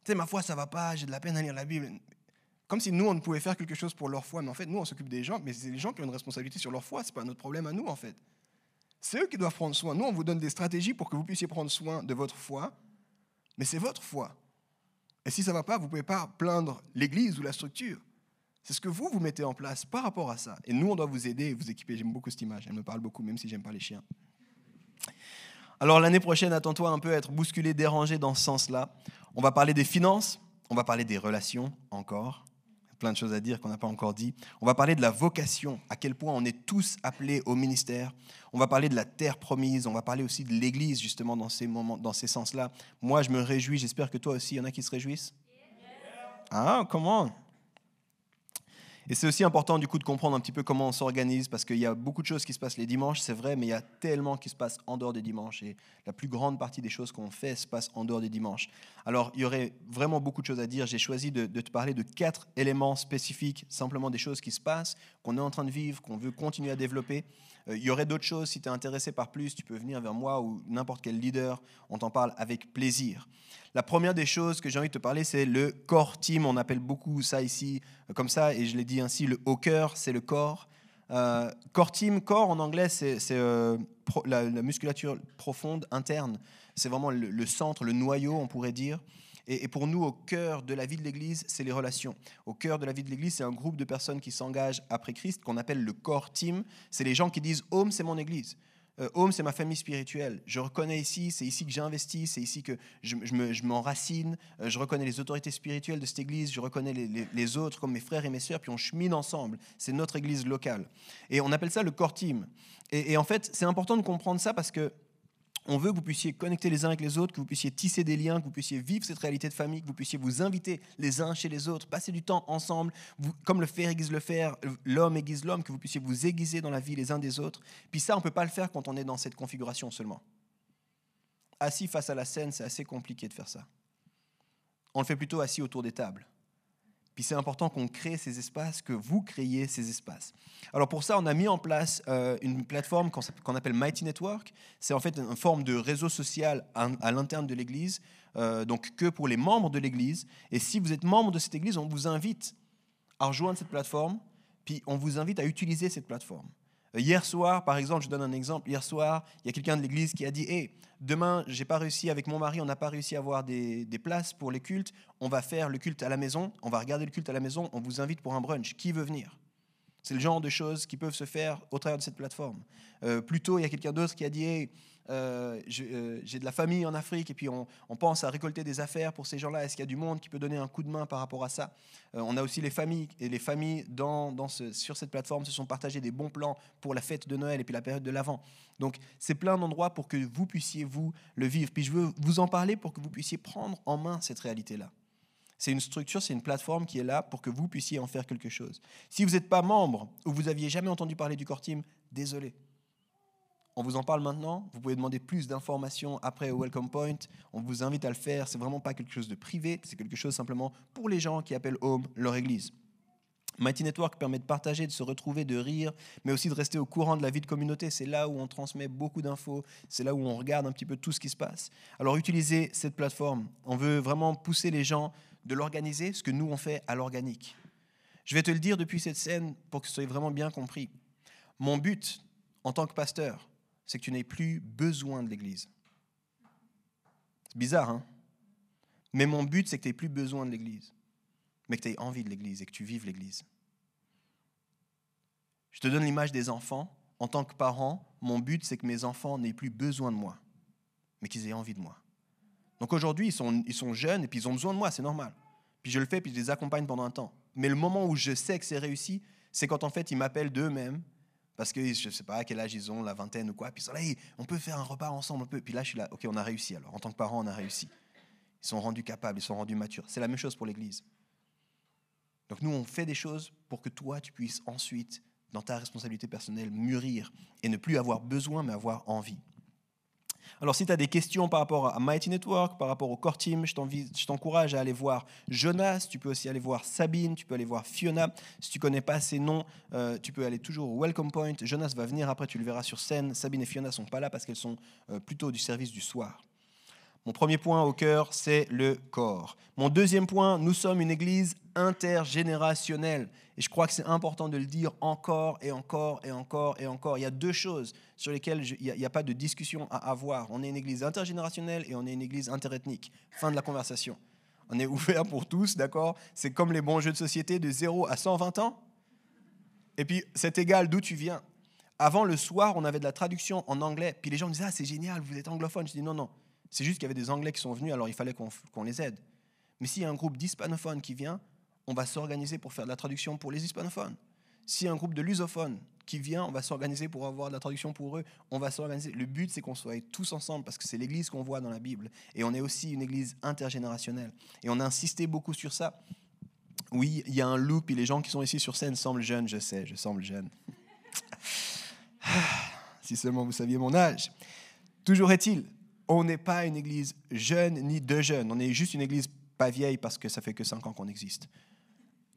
« Ma foi, ça va pas, j'ai de la peine à lire la Bible. » Comme si nous, on ne pouvait faire quelque chose pour leur foi. Mais en fait, nous, on s'occupe des gens, mais c'est les gens qui ont une responsabilité sur leur foi. Ce n'est pas notre problème à nous, en fait. C'est eux qui doivent prendre soin. Nous, on vous donne des stratégies pour que vous puissiez prendre soin de votre foi, mais c'est votre foi. Et si ça ne va pas, vous ne pouvez pas plaindre l'église ou la structure. C'est ce que vous, vous mettez en place par rapport à ça. Et nous, on doit vous aider et vous équiper. J'aime beaucoup cette image. Elle me parle beaucoup, même si je n'aime pas les chiens. Alors, l'année prochaine, attends-toi un peu à être bousculé, dérangé dans ce sens-là. On va parler des finances, on va parler des relations encore, plein de choses à dire qu'on n'a pas encore dit. On va parler de la vocation, à quel point on est tous appelés au ministère. On va parler de la terre promise, on va parler aussi de l'Église, justement, dans ces moments, dans ces sens-là. Moi, je me réjouis, j'espère que toi aussi, il y en a qui se réjouissent. Ah, comment ? Et c'est aussi important, du coup, de comprendre un petit peu comment on s'organise, parce qu'il y a beaucoup de choses qui se passent les dimanches, c'est vrai, mais il y a tellement qui se passe en dehors des dimanches, et la plus grande partie des choses qu'on fait se passe en dehors des dimanches. Alors, il y aurait vraiment beaucoup de choses à dire. J'ai choisi de, de te parler de quatre éléments spécifiques, simplement des choses qui se passent, qu'on est en train de vivre, qu'on veut continuer à développer. Euh, il y aurait d'autres choses, si tu es intéressé par plus, tu peux venir vers moi ou n'importe quel leader, on t'en parle avec plaisir. La première des choses que j'ai envie de te parler, c'est le core team. On appelle beaucoup ça ici comme ça, et je l'ai dit ainsi, le haut cœur, c'est le corps. Euh, core team, corps en anglais, c'est, c'est euh, pro, la, la musculature profonde, interne. C'est vraiment le, le centre, le noyau, on pourrait dire. Et, et pour nous, au cœur de la vie de l'Église, c'est les relations. Au cœur de la vie de l'Église, c'est un groupe de personnes qui s'engagent après Christ, qu'on appelle le core team. C'est les gens qui disent « Home, c'est mon Église ». Euh, Home, c'est ma famille spirituelle. Je reconnais ici, c'est ici que j'investis, c'est ici que je, je, me, je m'enracine. Euh, je reconnais les autorités spirituelles de cette église, je reconnais les, les, les autres comme mes frères et mes sœurs, puis on chemine ensemble. C'est notre église locale. Et on appelle ça le core team. Et, et en fait, c'est important de comprendre ça parce que on veut que vous puissiez connecter les uns avec les autres, que vous puissiez tisser des liens, que vous puissiez vivre cette réalité de famille, que vous puissiez vous inviter les uns chez les autres, passer du temps ensemble, vous, comme le fer aiguise le fer, l'homme aiguise l'homme, que vous puissiez vous aiguiser dans la vie les uns des autres. Puis ça, on ne peut pas le faire quand on est dans cette configuration seulement. Assis face à la scène, c'est assez compliqué de faire ça. On le fait plutôt assis autour des tables. Puis c'est important qu'on crée ces espaces, que vous créiez ces espaces. Alors pour ça, on a mis en place euh, une plateforme qu'on, qu'on appelle Mighty Network. C'est en fait une forme de réseau social à, à l'interne de l'Église, euh, donc que pour les membres de l'Église. Et si vous êtes membre de cette Église, on vous invite à rejoindre cette plateforme, puis on vous invite à utiliser cette plateforme. Euh, hier soir, par exemple, je donne un exemple. Hier soir, il y a quelqu'un de l'Église qui a dit « Hey, demain, j'ai pas réussi avec mon mari, on n'a pas réussi à avoir des, des places pour les cultes. On va faire le culte à la maison, on va regarder le culte à la maison, on vous invite pour un brunch. Qui veut venir ?» C'est le genre de choses qui peuvent se faire au travers de cette plateforme. Euh, plus tôt, il y a quelqu'un d'autre qui a dit hey, « euh, j'ai, euh, j'ai de la famille en Afrique et puis on, on pense à récolter des affaires pour ces gens-là. Est-ce qu'il y a du monde qui peut donner un coup de main par rapport à ça ?» euh, On a aussi les familles. Et les familles dans, dans ce, sur cette plateforme se sont partagées des bons plans pour la fête de Noël et puis la période de l'Avent. Donc, c'est plein d'endroits pour que vous puissiez, vous, le vivre. Puis je veux vous en parler pour que vous puissiez prendre en main cette réalité-là. C'est une structure, c'est une plateforme qui est là pour que vous puissiez en faire quelque chose. Si vous n'êtes pas membre ou vous n'aviez jamais entendu parler du Core Team, désolé. On vous en parle maintenant. Vous pouvez demander plus d'informations après au Welcome Point. On vous invite à le faire. Ce n'est vraiment pas quelque chose de privé. C'est quelque chose simplement pour les gens qui appellent Home leur église. Mighty Network permet de partager, de se retrouver, de rire, mais aussi de rester au courant de la vie de communauté. C'est là où on transmet beaucoup d'infos, c'est là où on regarde un petit peu tout ce qui se passe. Alors utilisez cette plateforme. On veut vraiment pousser les gens de l'organiser, ce que nous on fait à l'organique. Je vais te le dire depuis cette scène pour que ce soit vraiment bien compris. Mon but en tant que pasteur, c'est que tu n'aies plus besoin de l'Église. C'est bizarre, hein? Mais mon but, c'est que tu n'aies plus besoin de l'Église, mais que tu aies envie de l'Église et que tu vives l'Église. Je te donne l'image des enfants. En tant que parent, mon but, c'est que mes enfants n'aient plus besoin de moi, mais qu'ils aient envie de moi. Donc aujourd'hui, ils sont, ils sont jeunes et puis ils ont besoin de moi, c'est normal. Puis je le fais, puis je les accompagne pendant un temps. Mais le moment où je sais que c'est réussi, c'est quand en fait, ils m'appellent d'eux-mêmes, parce que je ne sais pas à quel âge ils ont, la vingtaine ou quoi, puis ils sont là, hey, on peut faire un repas ensemble, on peut. Puis là, je suis là, ok, on a réussi alors. En tant que parent, on a réussi. Ils sont rendus capables, ils sont rendus matures. C'est la même chose pour l'Église. Donc nous, on fait des choses pour que toi, tu puisses ensuite, dans ta responsabilité personnelle, mûrir et ne plus avoir besoin, mais avoir envie. Alors, si tu as des questions par rapport à Mighty Network, par rapport au Core Team, je, je t'encourage à aller voir Jonas, tu peux aussi aller voir Sabine, tu peux aller voir Fiona. Si tu ne connais pas ces noms, euh, tu peux aller toujours au Welcome Point. Jonas va venir, après tu le verras sur scène. Sabine et Fiona ne sont pas là parce qu'elles sont euh, plutôt du service du soir. Mon premier point au cœur, c'est le corps. Mon deuxième point, nous sommes une église intergénérationnelle. Et je crois que c'est important de le dire encore et encore et encore et encore. Il y a deux choses sur lesquelles je, il n'y a pas de discussion à avoir. On est une église intergénérationnelle et on est une église interethnique. Fin de la conversation. On est ouvert pour tous, d'accord? C'est comme les bons jeux de société de zéro à cent vingt ans. Et puis, c'est égal d'où tu viens. Avant, le soir, on avait de la traduction en anglais. Puis les gens me disaient « Ah, c'est génial, vous êtes anglophone. » Je dis « Non, non. C'est juste qu'il y avait des Anglais qui sont venus, alors il fallait qu'on, qu'on les aide. Mais s'il y a un groupe d'hispanophones qui vient, on va s'organiser pour faire de la traduction pour les hispanophones. S'il y a un groupe de lusophones qui vient, on va s'organiser pour avoir de la traduction pour eux. On va s'organiser. Le but, c'est qu'on soit tous ensemble, parce que c'est l'Église qu'on voit dans la Bible. Et on est aussi une Église intergénérationnelle. Et on a insisté beaucoup sur ça. Oui, il y a un loop, et les gens qui sont ici sur scène semblent jeunes, je sais, je semble jeune. Si seulement vous saviez mon âge. Toujours est-il, on n'est pas une église jeune ni de jeunes. On est juste une église pas vieille parce que ça fait que cinq ans qu'on existe.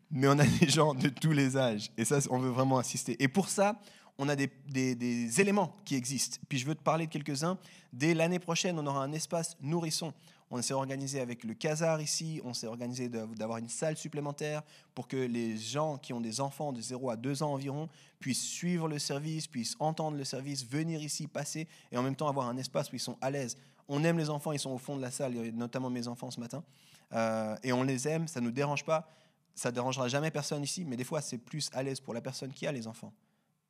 Mais on a des gens de tous les âges. Et ça, on veut vraiment insister. Et pour ça, on a des, des, des éléments qui existent. Puis je veux te parler de quelques-uns. Dès l'année prochaine, on aura un espace nourrisson. On s'est organisé avec le Casar ici. On s'est organisé d'avoir une salle supplémentaire pour que les gens qui ont des enfants de zéro à deux ans environ puissent suivre le service, puissent entendre le service, venir ici, passer et en même temps avoir un espace où ils sont à l'aise. On aime les enfants, ils sont au fond de la salle, notamment mes enfants ce matin. Euh, et on les aime, ça ne nous dérange pas. Ça ne dérangera jamais personne ici, mais des fois, c'est plus à l'aise pour la personne qui a les enfants.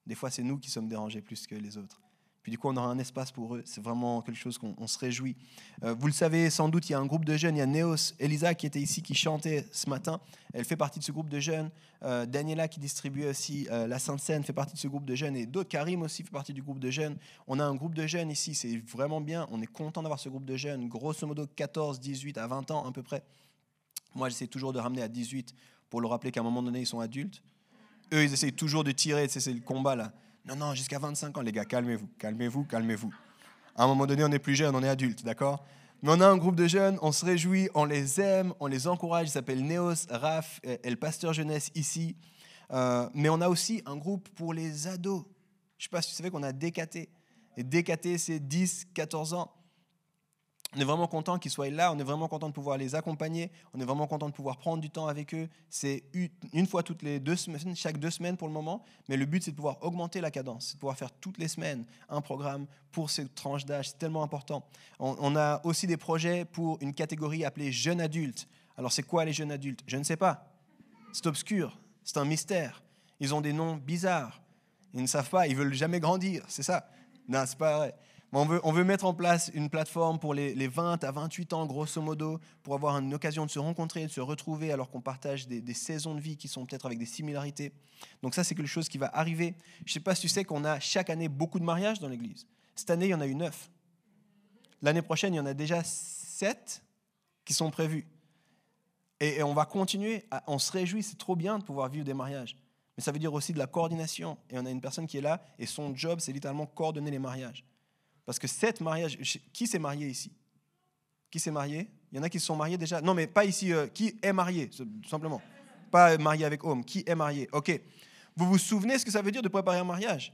Des fois, c'est nous qui sommes dérangés plus que les autres. Puis du coup, on aura un espace pour eux. C'est vraiment quelque chose qu'on on se réjouit. Euh, vous le savez sans doute, il y a un groupe de jeunes. Il y a Néos, Elisa qui était ici, qui chantait ce matin. Elle fait partie de ce groupe de jeunes. Euh, Daniela qui distribuait aussi euh, la Sainte-Seine fait partie de ce groupe de jeunes. Et d'autres, Karim aussi fait partie du groupe de jeunes. On a un groupe de jeunes ici. C'est vraiment bien. On est content d'avoir ce groupe de jeunes. Grosso modo, quatorze, dix-huit à vingt ans à peu près. Moi, j'essaie toujours de ramener à dix-huit pour leur rappeler qu'à un moment donné, ils sont adultes. Eux, ils essayent toujours de tirer. C'est, c'est le combat, là. Non, non, jusqu'à vingt-cinq ans, les gars, calmez-vous, calmez-vous, calmez-vous. À un moment donné, on n'est plus jeune, on est adulte, d'accord? Mais on a un groupe de jeunes, on se réjouit, on les aime, on les encourage. Ils s'appellent Néos, Raph et le pasteur jeunesse ici. Euh, mais on a aussi un groupe pour les ados. Je ne sais pas si tu savais qu'on a D K T. Et D K T, c'est dix, quatorze ans. On est vraiment content qu'ils soient là, on est vraiment content de pouvoir les accompagner, on est vraiment content de pouvoir prendre du temps avec eux. C'est une fois toutes les deux semaines, chaque deux semaines pour le moment, mais le but c'est de pouvoir augmenter la cadence, c'est de pouvoir faire toutes les semaines un programme pour cette tranche d'âge, c'est tellement important. On, on a aussi des projets pour une catégorie appelée jeunes adultes. Alors c'est quoi les jeunes adultes? Je ne sais pas, c'est obscur, c'est un mystère, ils ont des noms bizarres, ils ne savent pas, ils ne veulent jamais grandir, c'est ça? Non, c'est pas vrai. On veut, on veut mettre en place une plateforme pour les, les vingt à vingt-huit ans, grosso modo, pour avoir une occasion de se rencontrer, de se retrouver, alors qu'on partage des, des saisons de vie qui sont peut-être avec des similarités. Donc ça, c'est quelque chose qui va arriver. Je ne sais pas si tu sais qu'on a chaque année beaucoup de mariages dans l'Église. Cette année, il y en a eu neuf. L'année prochaine, il y en a déjà sept qui sont prévus. Et, et on va continuer, à, on se réjouit, c'est trop bien de pouvoir vivre des mariages. Mais ça veut dire aussi de la coordination. Et on a une personne qui est là, et son job, c'est littéralement coordonner les mariages. Parce que sept mariages, qui s'est marié ici? Qui s'est marié? Il y en a qui se sont mariés déjà? Non, mais pas ici. Euh, qui est marié, tout simplement? Pas marié avec homme. Qui est marié? OK. Vous vous souvenez ce que ça veut dire de préparer un mariage?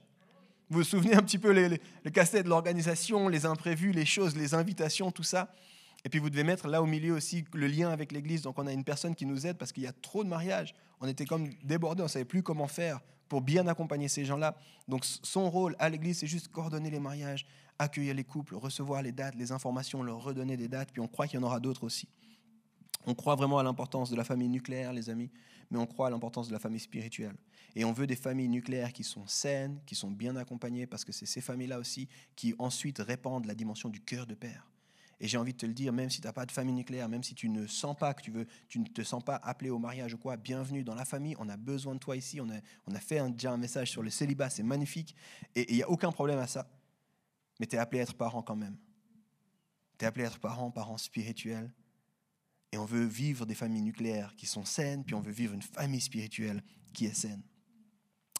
Vous vous souvenez un petit peu les, les, le casse-tête de l'organisation, les imprévus, les choses, les invitations, tout ça? Et puis vous devez mettre là au milieu aussi le lien avec l'Église. Donc on a une personne qui nous aide parce qu'il y a trop de mariages. On était comme débordés, on ne savait plus comment faire pour bien accompagner ces gens-là. Donc son rôle à l'Église, c'est juste coordonner les mariages, accueillir les couples, recevoir les dates, les informations, leur redonner des dates, puis on croit qu'il y en aura d'autres aussi. On croit vraiment à l'importance de la famille nucléaire, les amis, mais on croit à l'importance de la famille spirituelle. Et on veut des familles nucléaires qui sont saines, qui sont bien accompagnées, parce que c'est ces familles-là aussi qui ensuite répandent la dimension du cœur de père. Et j'ai envie de te le dire, même si tu n'as pas de famille nucléaire, même si tu ne sens pas que tu veux, tu ne te sens pas appelé au mariage ou quoi, bienvenue dans la famille, on a besoin de toi ici, on a, on a fait un, déjà un message sur le célibat, c'est magnifique, et il n'y a aucun problème à ça. Mais tu es appelé à être parent quand même. Tu es appelé à être parent, parent spirituel. Et on veut vivre des familles nucléaires qui sont saines, puis on veut vivre une famille spirituelle qui est saine.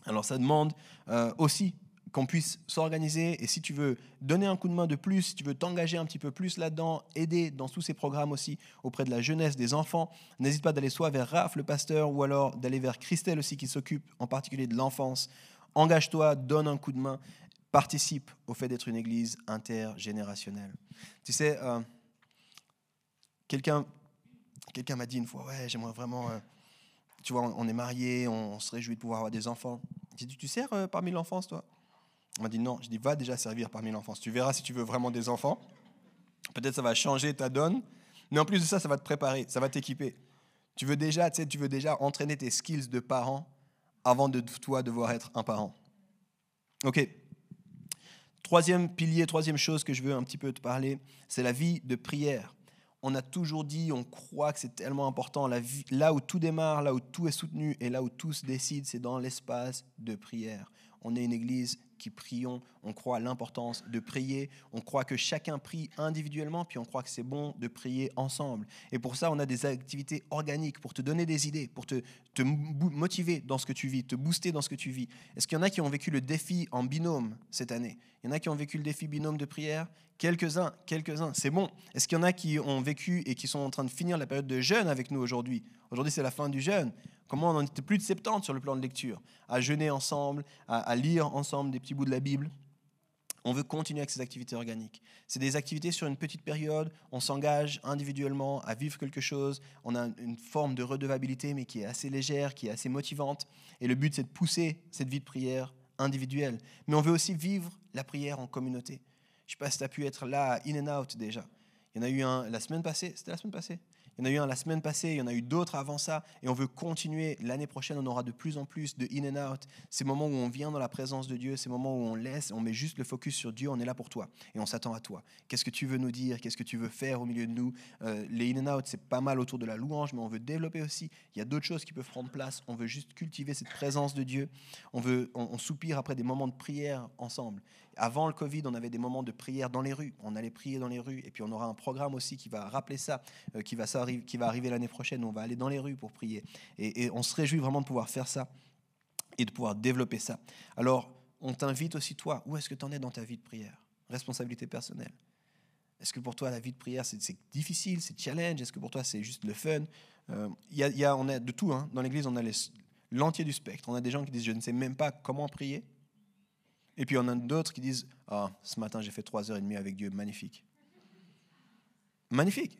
Alors ça demande euh, aussi qu'on puisse s'organiser. Et si tu veux donner un coup de main de plus, si tu veux t'engager un petit peu plus là-dedans, aider dans tous ces programmes aussi auprès de la jeunesse, des enfants, n'hésite pas d'aller soit vers Raph, le pasteur, ou alors d'aller vers Christelle aussi qui s'occupe en particulier de l'enfance. Engage-toi, donne un coup de main. Participe au fait d'être une église intergénérationnelle. Tu sais, euh, quelqu'un, quelqu'un m'a dit une fois, ouais, j'aimerais vraiment, euh, tu vois, on, on est mariés, on, on se réjouit de pouvoir avoir des enfants. J'ai dit, tu sers euh, parmi l'enfance, toi? On m'a dit, non, je dis, va déjà servir parmi l'enfance. Tu verras si tu veux vraiment des enfants. Peut-être ça va changer ta donne, mais en plus de ça, ça va te préparer, ça va t'équiper. Tu veux déjà, tu sais, tu veux déjà entraîner tes skills de parent avant de toi devoir être un parent. OK. Troisième pilier, troisième chose que je veux un petit peu te parler, c'est la vie de prière. On a toujours dit, on croit que c'est tellement important. La vie, là où tout démarre, là où tout est soutenu et là où tout se décide, c'est dans l'espace de prière. On est une église qui prions, on croit à l'importance de prier, on croit que chacun prie individuellement, puis on croit que c'est bon de prier ensemble. Et pour ça, on a des activités organiques pour te donner des idées, pour te, te motiver dans ce que tu vis, te booster dans ce que tu vis. Est-ce qu'il y en a qui ont vécu le défi en binôme cette année? Il y en a qui ont vécu le défi binôme de prière? Quelques-uns, quelques-uns, c'est bon. Est-ce qu'il y en a qui ont vécu et qui sont en train de finir la période de jeûne avec nous aujourd'hui? Aujourd'hui, c'est la fin du jeûne. Comment on en était plus de septante sur le plan de lecture, à jeûner ensemble, à, à lire ensemble des petits bouts de la Bible. On veut continuer avec ces activités organiques. C'est des activités sur une petite période, on s'engage individuellement à vivre quelque chose, on a une forme de redevabilité, mais qui est assez légère, qui est assez motivante. Et le but, c'est de pousser cette vie de prière individuelle. Mais on veut aussi vivre la prière en communauté. Je ne sais pas si tu as pu être là, in and out déjà. Il y en a eu un la semaine passée, c'était la semaine passée. Il y en a eu un la semaine passée, il y en a eu d'autres avant ça, et on veut continuer. L'année prochaine, on aura de plus en plus de in and out, ces moments où on vient dans la présence de Dieu, ces moments où on laisse, on met juste le focus sur Dieu, on est là pour toi, et on s'attend à toi. Qu'est-ce que tu veux nous dire? Qu'est-ce que tu veux faire au milieu de nous? euh, Les in and out, c'est pas mal autour de la louange, mais on veut développer aussi. Il y a d'autres choses qui peuvent prendre place. On veut juste cultiver cette présence de Dieu. On, veut, on, on soupire après des moments de prière ensemble. Avant le Covid, on avait des moments de prière dans les rues. On allait prier dans les rues. Et puis, on aura un programme aussi qui va rappeler ça, euh, qui, va ça qui va arriver l'année prochaine. On va aller dans les rues pour prier. Et, et on se réjouit vraiment de pouvoir faire ça et de pouvoir développer ça. Alors, on t'invite aussi, toi, où est-ce que tu en es dans ta vie de prière? Responsabilité personnelle. Est-ce que pour toi, la vie de prière, c'est, c'est difficile, c'est challenge? Est-ce que pour toi, c'est juste le fun? euh, y a, y a, On a de tout. Hein. Dans l'Église, on a les, l'entier du spectre. On a des gens qui disent « je ne sais même pas comment prier ». Et puis, on a d'autres qui disent « ah, oh, ce matin, j'ai fait trois heures et demie avec Dieu, magnifique. » Magnifique.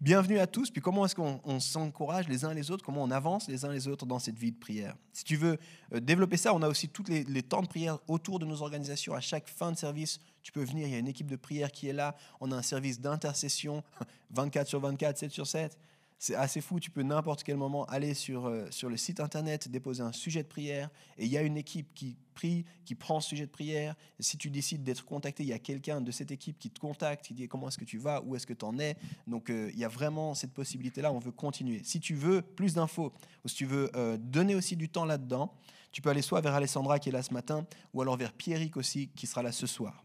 Bienvenue à tous. Puis, comment est-ce qu'on on s'encourage les uns les autres? Comment on avance les uns les autres dans cette vie de prière? Si tu veux euh, développer ça, on a aussi tous les, les temps de prière autour de nos organisations. À chaque fin de service, tu peux venir. Il y a une équipe de prière qui est là. On a un service d'intercession vingt-quatre sur vingt-quatre, sept sur sept. C'est assez fou, tu peux n'importe quel moment aller sur, euh, sur le site internet, déposer un sujet de prière, et il y a une équipe qui prie, qui prend ce sujet de prière. Et si tu décides d'être contacté, il y a quelqu'un de cette équipe qui te contacte, qui dit comment est-ce que tu vas, où est-ce que tu en es. Donc euh, il y a vraiment cette possibilité-là, on veut continuer. Si tu veux plus d'infos, ou si tu veux euh, donner aussi du temps là-dedans, tu peux aller soit vers Alessandra qui est là ce matin, ou alors vers Pierrick aussi qui sera là ce soir.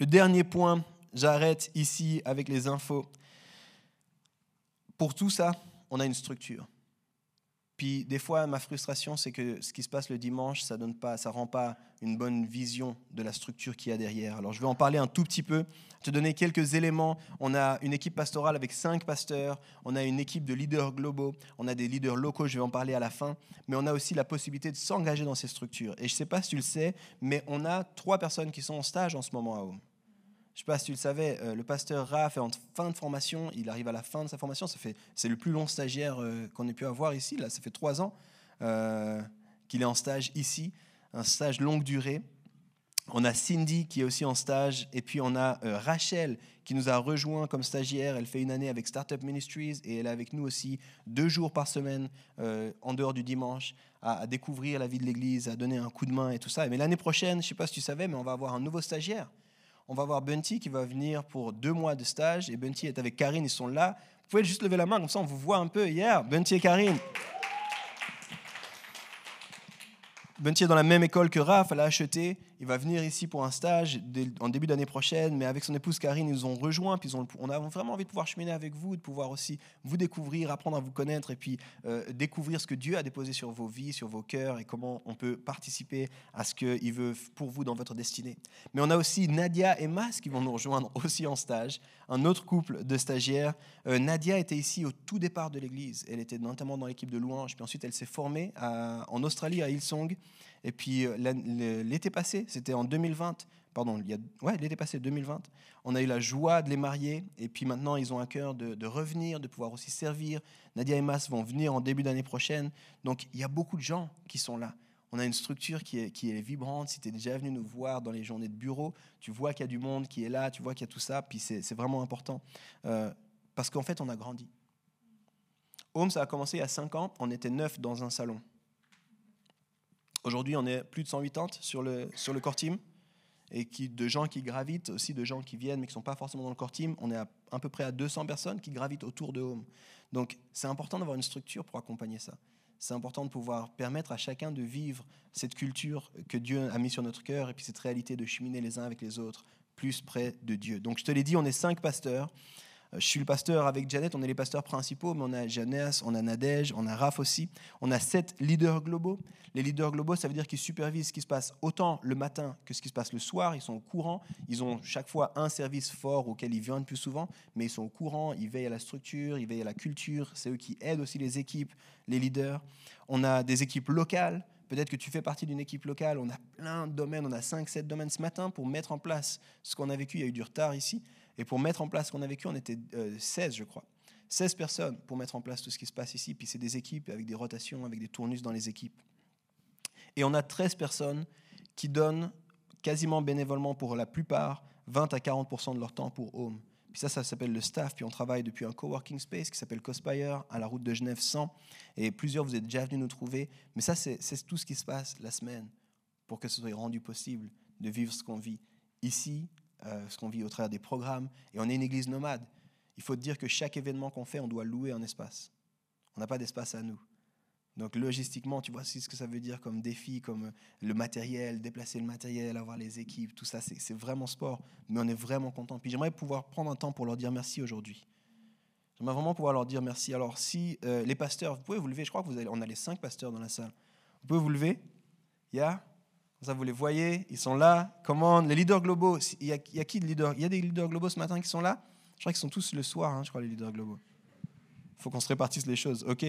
Le dernier point, j'arrête ici avec les infos. Pour tout ça, on a une structure. Puis des fois, ma frustration, c'est que ce qui se passe le dimanche, ça donne pas, ça rend pas une bonne vision de la structure qu'il y a derrière. Alors je vais en parler un tout petit peu, te donner quelques éléments. On a une équipe pastorale avec cinq pasteurs, on a une équipe de leaders globaux, on a des leaders locaux, je vais en parler à la fin, mais on a aussi la possibilité de s'engager dans ces structures. Et je ne sais pas si tu le sais, mais on a trois personnes qui sont en stage en ce moment à Home. Je ne sais pas si tu le savais, euh, le pasteur Raph est en fin de formation, il arrive à la fin de sa formation, ça fait, c'est le plus long stagiaire euh, qu'on ait pu avoir ici, là, ça fait trois ans euh, qu'il est en stage ici, un stage longue durée. On a Cindy qui est aussi en stage, et puis on a euh, Rachel qui nous a rejoint comme stagiaire, elle fait une année avec Startup Ministries, et elle est avec nous aussi deux jours par semaine, euh, en dehors du dimanche, à, à découvrir la vie de l'Église, à donner un coup de main et tout ça. Mais l'année prochaine, je ne sais pas si tu savais, mais on va avoir un nouveau stagiaire. On va voir Bunty qui va venir pour deux mois de stage. Et Bunty est avec Karine, ils sont là. Vous pouvez juste lever la main, comme ça on vous voit un peu. Yeah, Bunty et Karine. Bunty est dans la même école que Raph, elle a acheté. Il va venir ici pour un stage en début d'année prochaine. Mais avec son épouse Karine, ils nous ont rejoints. Puis on a vraiment envie de pouvoir cheminer avec vous, de pouvoir aussi vous découvrir, apprendre à vous connaître et puis euh, découvrir ce que Dieu a déposé sur vos vies, sur vos cœurs et comment on peut participer à ce qu'il veut pour vous dans votre destinée. Mais on a aussi Nadia et Mas qui vont nous rejoindre aussi en stage. Un autre couple de stagiaires. Euh, Nadia était ici au tout départ de l'église. Elle était notamment dans l'équipe de louange. Puis ensuite, elle s'est formée à, en Australie à Hillsong. Et puis l'été passé, c'était en deux mille vingt, pardon, il y a, ouais, l'été passé deux mille vingt, on a eu la joie de les marier. Et puis maintenant, ils ont à cœur de, de revenir, de pouvoir aussi servir. Nadia et Mas vont venir en début d'année prochaine. Donc, il y a beaucoup de gens qui sont là. On a une structure qui est, qui est vibrante. Si tu es déjà venu nous voir dans les journées de bureau, tu vois qu'il y a du monde qui est là, tu vois qu'il y a tout ça. Puis c'est, c'est vraiment important euh, parce qu'en fait, on a grandi. Home, ça a commencé il y a cinq ans. On était neuf dans un salon. Aujourd'hui, on est plus de cent quatre-vingts sur le, sur le core team, et qui, de gens qui gravitent, aussi de gens qui viennent mais qui ne sont pas forcément dans le core team. On est à, à peu près à deux cents personnes qui gravitent autour de Home. Donc, c'est important d'avoir une structure pour accompagner ça. C'est important de pouvoir permettre à chacun de vivre cette culture que Dieu a mise sur notre cœur et puis cette réalité de cheminer les uns avec les autres plus près de Dieu. Donc, je te l'ai dit, on est cinq pasteurs. Je suis le pasteur avec Janet, on est les pasteurs principaux, mais on a Jonas, on a Nadège, on a Raph aussi. On a sept leaders globaux. Les leaders globaux, ça veut dire qu'ils supervisent ce qui se passe autant le matin que ce qui se passe le soir. Ils sont au courant. Ils ont chaque fois un service fort auquel ils viennent plus souvent, mais ils sont au courant. Ils veillent à la structure, ils veillent à la culture. C'est eux qui aident aussi les équipes, les leaders. On a des équipes locales. Peut-être que tu fais partie d'une équipe locale. On a plein de domaines. On a cinq sept domaines ce matin pour mettre en place ce qu'on a vécu. Il y a eu du retard ici. Et pour mettre en place ce qu'on a vécu, on était euh, seize, je crois. seize personnes pour mettre en place tout ce qui se passe ici. Puis c'est des équipes avec des rotations, avec des tournus dans les équipes. Et on a treize personnes qui donnent quasiment bénévolement pour la plupart vingt à quarante pour cent de leur temps pour Home. Puis ça, ça s'appelle le staff. Puis on travaille depuis un coworking space qui s'appelle Cospire, à la route de Genève cent. Et plusieurs, vous êtes déjà venus nous trouver. Mais ça, c'est, c'est tout ce qui se passe la semaine pour que ce soit rendu possible de vivre ce qu'on vit ici, euh, ce qu'on vit au travers des programmes. Et on est une église nomade. Il faut dire que chaque événement qu'on fait, on doit louer un espace. On n'a pas d'espace à nous. Donc logistiquement, tu vois aussi ce que ça veut dire comme défi, comme le matériel, déplacer le matériel, avoir les équipes, tout ça, c'est, c'est vraiment sport. Mais on est vraiment content. Puis j'aimerais pouvoir prendre un temps pour leur dire merci aujourd'hui. J'aimerais vraiment pouvoir leur dire merci. Alors si euh, les pasteurs, vous pouvez vous lever, je crois qu'on a les cinq pasteurs dans la salle. Vous pouvez vous lever, yeah. Ça, vous les voyez, ils sont là. Comment, les leaders globaux, il y a, il y a qui de leaders? Il y a des leaders globaux ce matin qui sont là? Je crois qu'ils sont tous le soir, hein, je crois, les leaders globaux. Il faut qu'on se répartisse les choses, ok.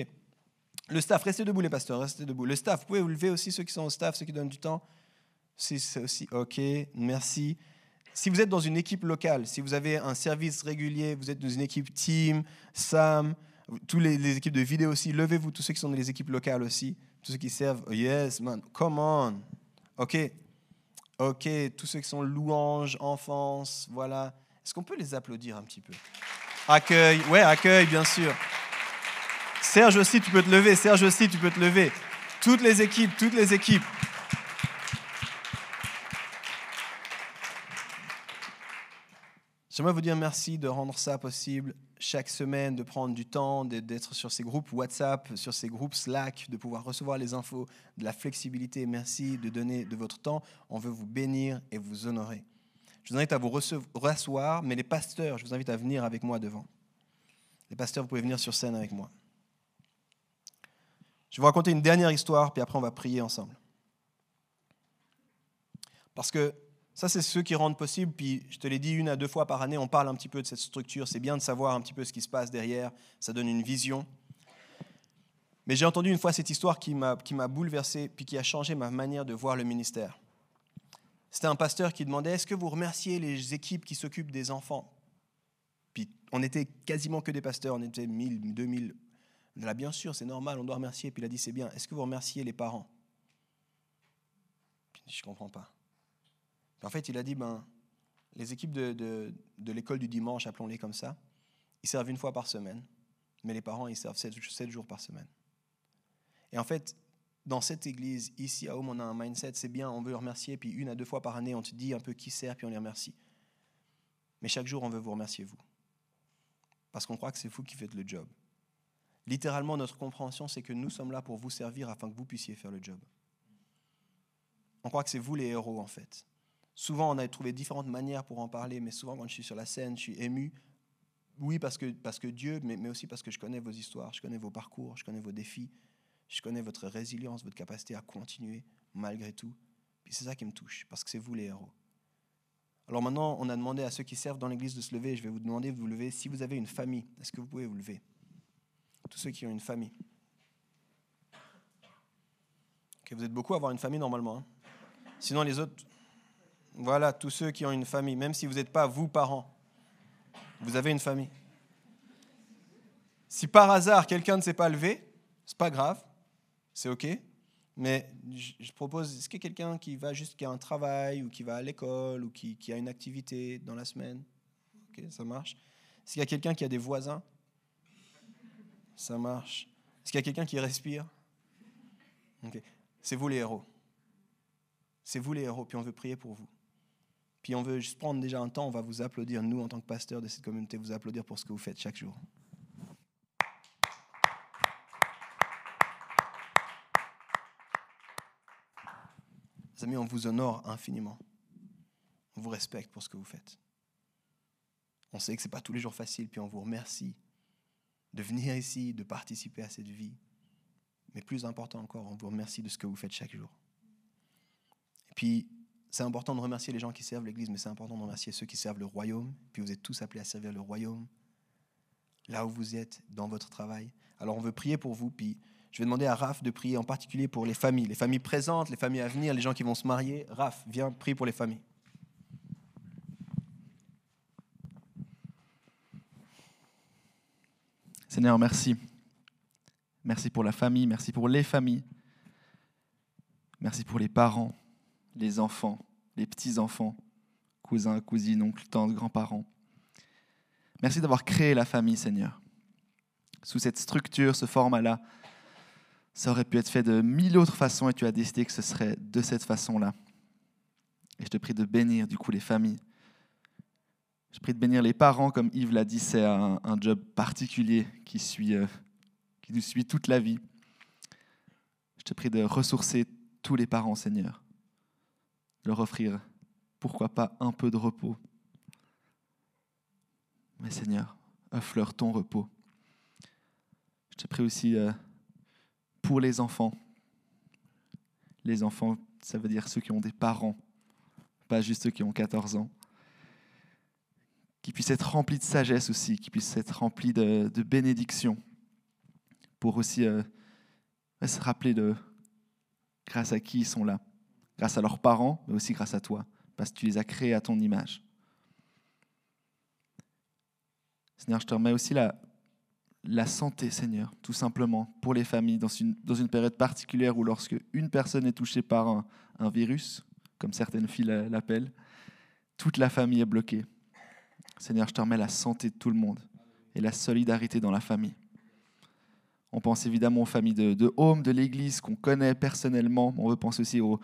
Le staff, restez debout les pasteurs, restez debout. Le staff, vous pouvez vous lever aussi, ceux qui sont au staff, ceux qui donnent du temps. C'est, c'est aussi, ok, merci. Si vous êtes dans une équipe locale, si vous avez un service régulier, vous êtes dans une équipe team, Sam, toutes les équipes de vidéo aussi, levez-vous, tous ceux qui sont dans les équipes locales aussi, tous ceux qui servent, oh yes man, come on, ok, ok, tous ceux qui sont louanges, enfance, voilà. Est-ce qu'on peut les applaudir un petit peu? Accueil, ouais, accueil, bien sûr. Serge aussi, tu peux te lever. Serge aussi, tu peux te lever. Toutes les équipes, toutes les équipes. J'aimerais vous dire merci de rendre ça possible chaque semaine, de prendre du temps, d'être sur ces groupes WhatsApp, sur ces groupes Slack, de pouvoir recevoir les infos, de la flexibilité. Merci de donner de votre temps. On veut vous bénir et vous honorer. Je vous invite à vous rasseoir, mais les pasteurs, je vous invite à venir avec moi devant. Les pasteurs, vous pouvez venir sur scène avec moi. Je vais vous raconter une dernière histoire, puis après on va prier ensemble. Parce que ça, c'est ceux qui rendent possible, puis je te l'ai dit, une à deux fois par année, on parle un petit peu de cette structure. C'est bien de savoir un petit peu ce qui se passe derrière, ça donne une vision. Mais j'ai entendu une fois cette histoire qui m'a, qui m'a bouleversé, puis qui a changé ma manière de voir le ministère. C'était un pasteur qui demandait « Est-ce que vous remerciez les équipes qui s'occupent des enfants ?» Puis on était quasiment que des pasteurs, on était mille, deux mille. Là, bien sûr, c'est normal, on doit remercier. Puis il a dit, c'est bien, est-ce que vous remerciez les parents? Puis, je ne comprends pas. Puis, en fait, il a dit, ben, les équipes de, de, de l'école du dimanche, appelons-les comme ça, ils servent une fois par semaine, mais les parents, ils servent sept, sept jours par semaine. Et en fait, dans cette église, ici à Home, on a un mindset, c'est bien, on veut remercier, puis une à deux fois par année, on te dit un peu qui sert, puis on les remercie. Mais chaque jour, on veut vous remercier, vous. Parce qu'on croit que c'est vous qui faites le job. Littéralement, notre compréhension, c'est que nous sommes là pour vous servir afin que vous puissiez faire le job. On croit que c'est vous les héros, en fait. Souvent, on a trouvé différentes manières pour en parler, mais souvent, quand je suis sur la scène, je suis ému. Oui, parce que, parce que Dieu, mais, mais aussi parce que je connais vos histoires, je connais vos parcours, je connais vos défis, je connais votre résilience, votre capacité à continuer malgré tout. Puis c'est ça qui me touche, parce que c'est vous les héros. Alors maintenant, on a demandé à ceux qui servent dans l'église de se lever. Je vais vous demander de vous lever. Si vous avez une famille, est-ce que vous pouvez vous lever ? Tous ceux qui ont une famille. Okay, vous êtes beaucoup à avoir une famille normalement. Hein. Sinon les autres, voilà, tous ceux qui ont une famille, même si vous n'êtes pas vous parents, vous avez une famille. Si par hasard quelqu'un ne s'est pas levé, c'est pas grave, c'est ok. Mais je propose, est-ce qu'il y a quelqu'un qui va juste qui a un travail ou qui va à l'école ou qui, qui a une activité dans la semaine? Ok, ça marche. Est-ce qu'il y a quelqu'un qui a des voisins? Ça marche. Est-ce qu'il y a quelqu'un qui respire? Okay. C'est vous les héros. C'est vous les héros, puis on veut prier pour vous. Puis on veut juste prendre déjà un temps, on va vous applaudir, nous, en tant que pasteurs de cette communauté, vous applaudir pour ce que vous faites chaque jour. Les amis, on vous honore infiniment. On vous respecte pour ce que vous faites. On sait que ce n'est pas tous les jours facile, puis on vous remercie de venir ici, de participer à cette vie. Mais plus important encore, on vous remercie de ce que vous faites chaque jour. Et puis, c'est important de remercier les gens qui servent l'Église, mais c'est important de remercier ceux qui servent le royaume. Puis vous êtes tous appelés à servir le royaume, là où vous êtes, dans votre travail. Alors on veut prier pour vous, puis je vais demander à Raph de prier en particulier pour les familles, les familles présentes, les familles à venir, les gens qui vont se marier. Raph, viens, prie pour les familles. Seigneur, merci. Merci pour la famille, merci pour les familles. Merci pour les parents, les enfants, les petits-enfants, cousins, cousines, oncles, tantes, grands-parents. Merci d'avoir créé la famille, Seigneur. Sous cette structure, ce format-là, ça aurait pu être fait de mille autres façons et tu as décidé que ce serait de cette façon-là. Et je te prie de bénir du coup les familles. Je te prie de bénir les parents, comme Yves l'a dit, c'est un, un job particulier qui, suit, euh, qui nous suit toute la vie. Je te prie de ressourcer tous les parents, Seigneur, de leur offrir, pourquoi pas, un peu de repos. Mais Seigneur, offre-leur ton repos. Je te prie aussi euh, pour les enfants. Les enfants, ça veut dire ceux qui ont des parents, pas juste ceux qui ont quatorze ans. Qu'ils puissent être remplis de sagesse aussi, qu'ils puissent être remplis de, de bénédictions, pour aussi euh, se rappeler de grâce à qui ils sont là, grâce à leurs parents, mais aussi grâce à toi, parce que tu les as créés à ton image. Seigneur, je te remets aussi la, la santé, Seigneur, tout simplement, pour les familles, dans une, dans une période particulière où lorsque une personne est touchée par un, un virus, comme certaines filles l'appellent, toute la famille est bloquée. Seigneur, je te remets la santé de tout le monde et la solidarité dans la famille. On pense évidemment aux familles de, de Home, de l'Église, qu'on connaît personnellement, mais on pense aussi aux,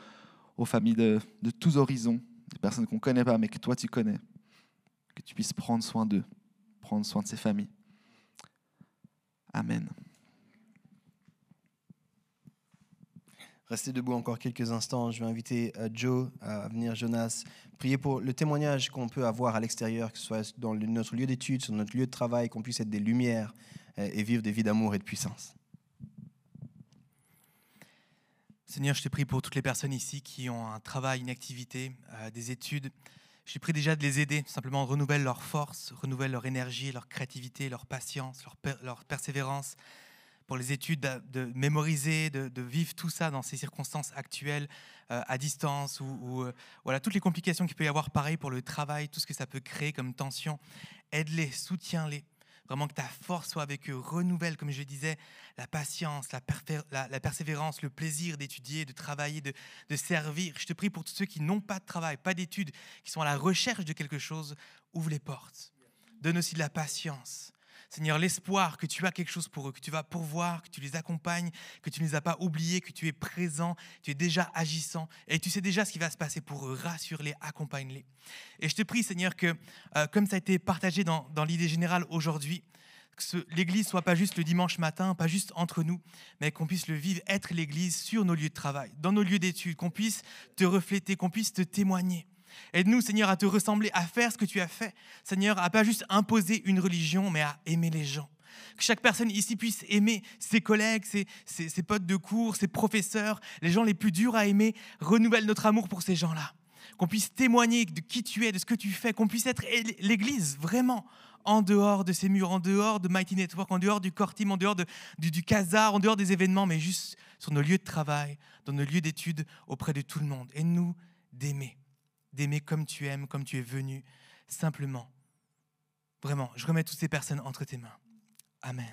aux familles de, de tous horizons, des personnes qu'on ne connaît pas, mais que toi tu connais, que tu puisses prendre soin d'eux, prendre soin de ces familles. Amen. Restez debout encore quelques instants. Je vais inviter Joe à venir, Jonas. Priez pour le témoignage qu'on peut avoir à l'extérieur, que ce soit dans notre lieu d'études, sur notre lieu de travail, qu'on puisse être des lumières et vivre des vies d'amour et de puissance. Seigneur, je te prie pour toutes les personnes ici qui ont un travail, une activité, euh, des études. Je te prie déjà de les aider, simplement renouvelle leur force, renouvelle leur énergie, leur créativité, leur patience, leur, per- leur persévérance. Pour les études, de, de mémoriser, de, de vivre tout ça dans ces circonstances actuelles, euh, à distance, ou, ou euh, voilà, toutes les complications qu'il peut y avoir, pareil pour le travail, tout ce que ça peut créer comme tension. Aide-les, soutiens-les, vraiment que ta force soit avec eux, renouvelle, comme je disais, la patience, la, perfé- la, la persévérance, le plaisir d'étudier, de travailler, de, de servir. Je te prie pour tous ceux qui n'ont pas de travail, pas d'études, qui sont à la recherche de quelque chose, ouvre les portes, donne aussi de la patience. Seigneur, l'espoir que tu as quelque chose pour eux, que tu vas pourvoir, que tu les accompagnes, que tu ne les as pas oubliés, que tu es présent, tu es déjà agissant et tu sais déjà ce qui va se passer pour eux. Rassure-les, accompagne-les. Et je te prie, Seigneur, que euh, comme ça a été partagé dans, dans l'idée générale aujourd'hui, que ce, l'Église ne soit pas juste le dimanche matin, pas juste entre nous, mais qu'on puisse le vivre, être l'Église sur nos lieux de travail, dans nos lieux d'études, qu'on puisse te refléter, qu'on puisse te témoigner. Aide-nous, Seigneur, à te ressembler, à faire ce que tu as fait. Seigneur, à pas juste imposer une religion, mais à aimer les gens. Que chaque personne ici puisse aimer ses collègues, ses, ses, ses potes de cours, ses professeurs, les gens les plus durs à aimer. Renouvelle notre amour pour ces gens-là. Qu'on puisse témoigner de qui tu es, de ce que tu fais. Qu'on puisse être l'Église, vraiment, en dehors de ces murs, en dehors de Mighty Network, en dehors du Core Team, en dehors de, du, du Casar, en dehors des événements, mais juste sur nos lieux de travail, dans nos lieux d'études, auprès de tout le monde. Aide-nous d'aimer. d'aimer comme tu aimes, comme tu es venu, simplement. Vraiment, je remets toutes ces personnes entre tes mains. Amen.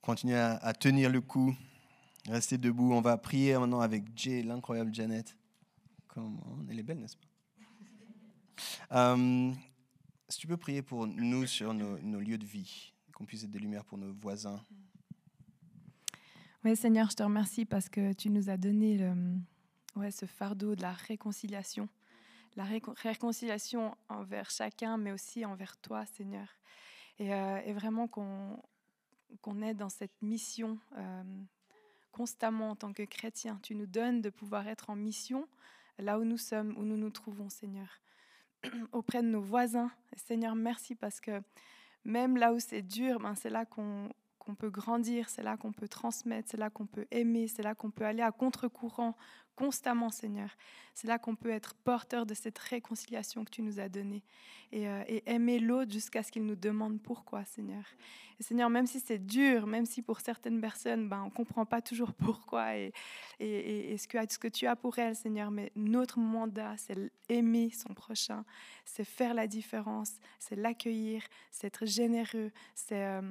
Continuez à, à tenir le coup, restez debout. On va prier maintenant avec Jay, l'incroyable Janet. Comment elle est belle, n'est-ce pas? euh, Si tu peux prier pour nous sur nos, nos lieux de vie, qu'on puisse être des lumières pour nos voisins. Oui, Seigneur, je te remercie parce que tu nous as donné le... Ouais, ce fardeau de la réconciliation, la récon- réconciliation envers chacun, mais aussi envers toi, Seigneur. Et, euh, et vraiment qu'on, qu'on est dans cette mission euh, constamment en tant que chrétien. Tu nous donnes de pouvoir être en mission là où nous sommes, où nous nous trouvons, Seigneur, auprès de nos voisins. Seigneur, merci parce que même là où c'est dur, ben, c'est là qu'on... qu'on peut grandir, c'est là qu'on peut transmettre, c'est là qu'on peut aimer, c'est là qu'on peut aller à contre-courant constamment, Seigneur. C'est là qu'on peut être porteur de cette réconciliation que tu nous as donnée et, euh, et aimer l'autre jusqu'à ce qu'il nous demande pourquoi, Seigneur. Et Seigneur, même si c'est dur, même si pour certaines personnes, ben, on ne comprend pas toujours pourquoi et, et, et, et ce, que, ce que tu as pour elles, Seigneur, mais notre mandat, c'est aimer son prochain, c'est faire la différence, c'est l'accueillir, c'est être généreux, c'est... Euh,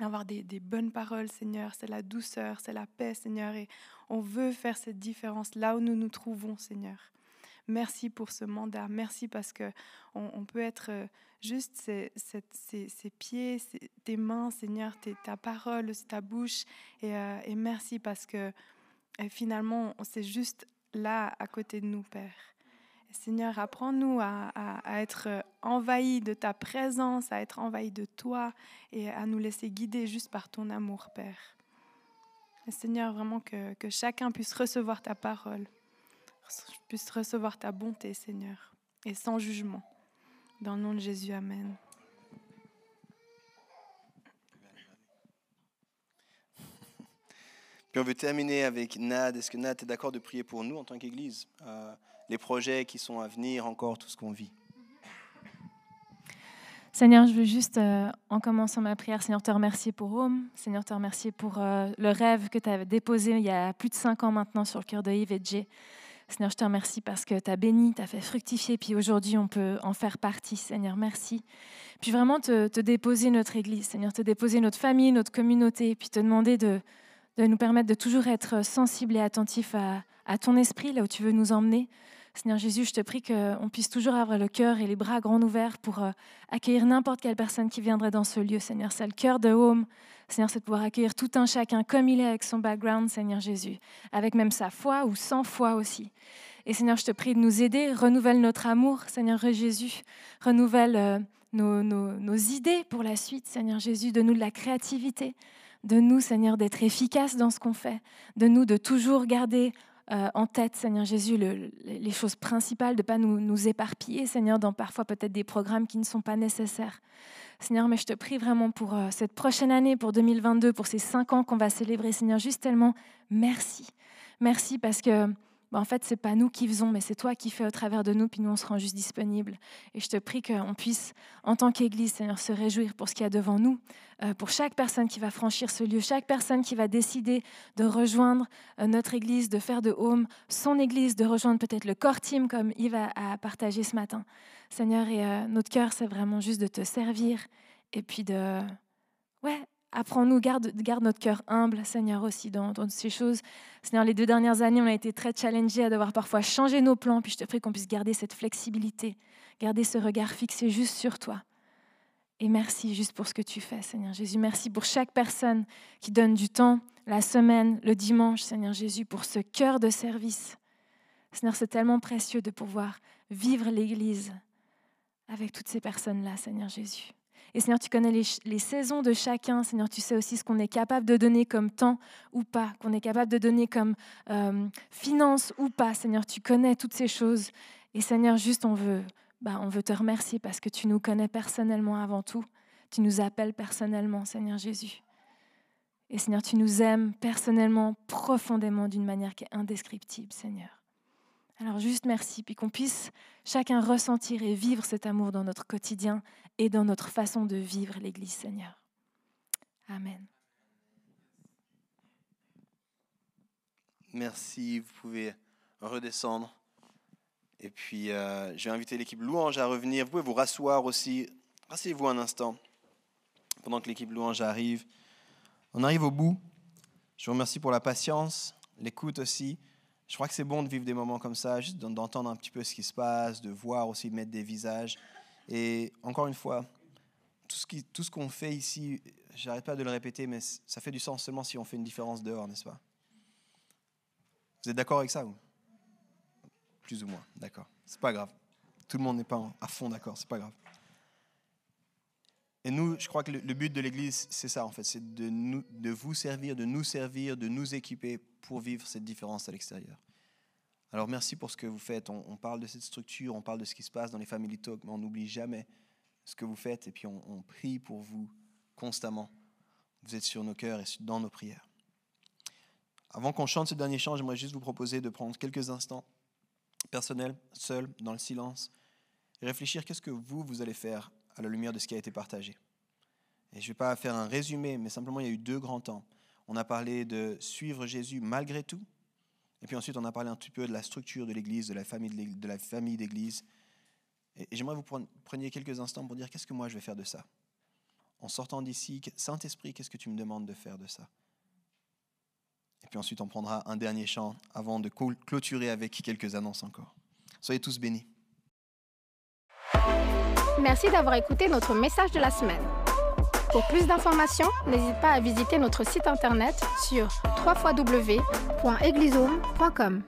avoir des, des bonnes paroles, Seigneur, c'est la douceur, c'est la paix, Seigneur, et on veut faire cette différence là où nous nous trouvons, Seigneur. Merci pour ce mandat. Merci parce qu'on on peut être juste ces, ces, ces, ces pieds, ces, tes mains, Seigneur, tes, ta parole, ta bouche. Et, euh, et merci parce que et finalement, c'est juste là, à côté de nous, Père. Seigneur, apprends-nous à, à, à être envahis de ta présence, à être envahis de toi et à nous laisser guider juste par ton amour, Père. Et Seigneur, vraiment que, que chacun puisse recevoir ta parole, puisse recevoir ta bonté, Seigneur, et sans jugement. Dans le nom de Jésus, amen. Puis on veut terminer avec Nad. Est-ce que Nad, tu es d'accord de prier pour nous en tant qu'Église? euh, Les projets qui sont à venir, encore tout ce qu'on vit. Seigneur, je veux juste, euh, en commençant ma prière, Seigneur, te remercier pour Home. Seigneur, te remercier pour euh, le rêve que tu as déposé il y a plus de cinq ans maintenant sur le cœur de Yves et de Jay. Seigneur, je te remercie parce que tu as béni, tu as fait fructifier, puis aujourd'hui, on peut en faire partie. Seigneur, merci. Puis vraiment, te, te déposer notre Église, Seigneur, te déposer notre famille, notre communauté, puis te demander de, de nous permettre de toujours être sensibles et attentifs à, à ton esprit, là où tu veux nous emmener. Seigneur Jésus, je te prie qu'on puisse toujours avoir le cœur et les bras grands ouverts pour euh, accueillir n'importe quelle personne qui viendrait dans ce lieu, Seigneur. C'est le cœur de Home. Seigneur, c'est de pouvoir accueillir tout un chacun comme il est avec son background, Seigneur Jésus, avec même sa foi ou sans foi aussi. Et Seigneur, je te prie de nous aider, renouvelle notre amour, Seigneur Jésus, renouvelle euh, nos, nos, nos idées pour la suite, Seigneur Jésus, donne-nous de la créativité, donne-nous, Seigneur, d'être efficace dans ce qu'on fait, donne-nous de toujours garder Euh, en tête, Seigneur Jésus, le, les choses principales, de ne pas nous, nous éparpiller, Seigneur, dans parfois peut-être des programmes qui ne sont pas nécessaires. Seigneur, mais je te prie vraiment pour euh, cette prochaine année, pour deux mille vingt-deux, pour ces cinq ans qu'on va célébrer, Seigneur, juste tellement merci. Merci parce que, bah, en fait, ce n'est pas nous qui faisons, mais c'est toi qui fais au travers de nous, puis nous, on se rend juste disponibles. Et je te prie qu'on puisse, en tant qu'Église, Seigneur, se réjouir pour ce qu'il y a devant nous, pour chaque personne qui va franchir ce lieu, chaque personne qui va décider de rejoindre notre Église, de faire de Home son Église, de rejoindre peut-être le corps team comme Yves a, a partagé ce matin. Seigneur, et euh, notre cœur, c'est vraiment juste de te servir et puis de... Ouais, apprends-nous, garde, garde notre cœur humble, Seigneur, aussi dans, dans ces choses. Seigneur, les deux dernières années, on a été très challengés à devoir parfois changer nos plans, puis je te prie qu'on puisse garder cette flexibilité, garder ce regard fixé juste sur toi. Et merci juste pour ce que tu fais, Seigneur Jésus. Merci pour chaque personne qui donne du temps, la semaine, le dimanche, Seigneur Jésus, pour ce cœur de service. Seigneur, c'est tellement précieux de pouvoir vivre l'Église avec toutes ces personnes-là, Seigneur Jésus. Et Seigneur, tu connais les, les saisons de chacun. Seigneur, tu sais aussi ce qu'on est capable de donner comme temps ou pas, qu'on est capable de donner comme euh, finance ou pas. Seigneur, tu connais toutes ces choses. Et Seigneur, juste on veut... Bah, on veut te remercier parce que tu nous connais personnellement avant tout. Tu nous appelles personnellement, Seigneur Jésus. Et Seigneur, tu nous aimes personnellement, profondément, d'une manière qui est indescriptible, Seigneur. Alors juste merci, puis qu'on puisse chacun ressentir et vivre cet amour dans notre quotidien et dans notre façon de vivre l'Église, Seigneur. Amen. Merci, vous pouvez redescendre. Et puis, euh, je vais inviter l'équipe Louange à revenir. Vous pouvez vous rasseoir aussi. Rassez-vous un instant pendant que l'équipe Louange arrive. On arrive au bout. Je vous remercie pour la patience, l'écoute aussi. Je crois que c'est bon de vivre des moments comme ça, juste d'entendre un petit peu ce qui se passe, de voir aussi, de mettre des visages. Et encore une fois, tout ce qui, tout ce qu'on fait ici, j'arrête pas de le répéter, mais ça fait du sens seulement si on fait une différence dehors, n'est-ce pas? Vous êtes d'accord avec ça, vous? Plus ou moins, d'accord. C'est pas grave. Tout le monde n'est pas à fond d'accord, c'est pas grave. Et nous, je crois que le but de l'Église, c'est ça en fait, c'est de, nous, de vous servir, de nous servir, de nous équiper pour vivre cette différence à l'extérieur. Alors merci pour ce que vous faites. On, on parle de cette structure, on parle de ce qui se passe dans les family talk, mais on n'oublie jamais ce que vous faites et puis on, on prie pour vous constamment. Vous êtes sur nos cœurs et dans nos prières. Avant qu'on chante ce dernier chant, j'aimerais juste vous proposer de prendre quelques instants personnel, seul, dans le silence, et réfléchir qu'est-ce que vous, vous allez faire à la lumière de ce qui a été partagé. Et je ne vais pas faire un résumé, mais simplement il y a eu deux grands temps. On a parlé de suivre Jésus malgré tout, et puis ensuite on a parlé un petit peu de la structure de l'Église, de la famille, de l'église, de la famille d'Église. Et j'aimerais que vous preniez quelques instants pour dire qu'est-ce que moi je vais faire de ça. En sortant d'ici, Saint-Esprit, qu'est-ce que tu me demandes de faire de ça? Et puis ensuite, on prendra un dernier chant avant de clôturer avec quelques annonces encore. Soyez tous bénis. Merci d'avoir écouté notre message de la semaine. Pour plus d'informations, n'hésite pas à visiter notre site internet sur w w w point église home point com.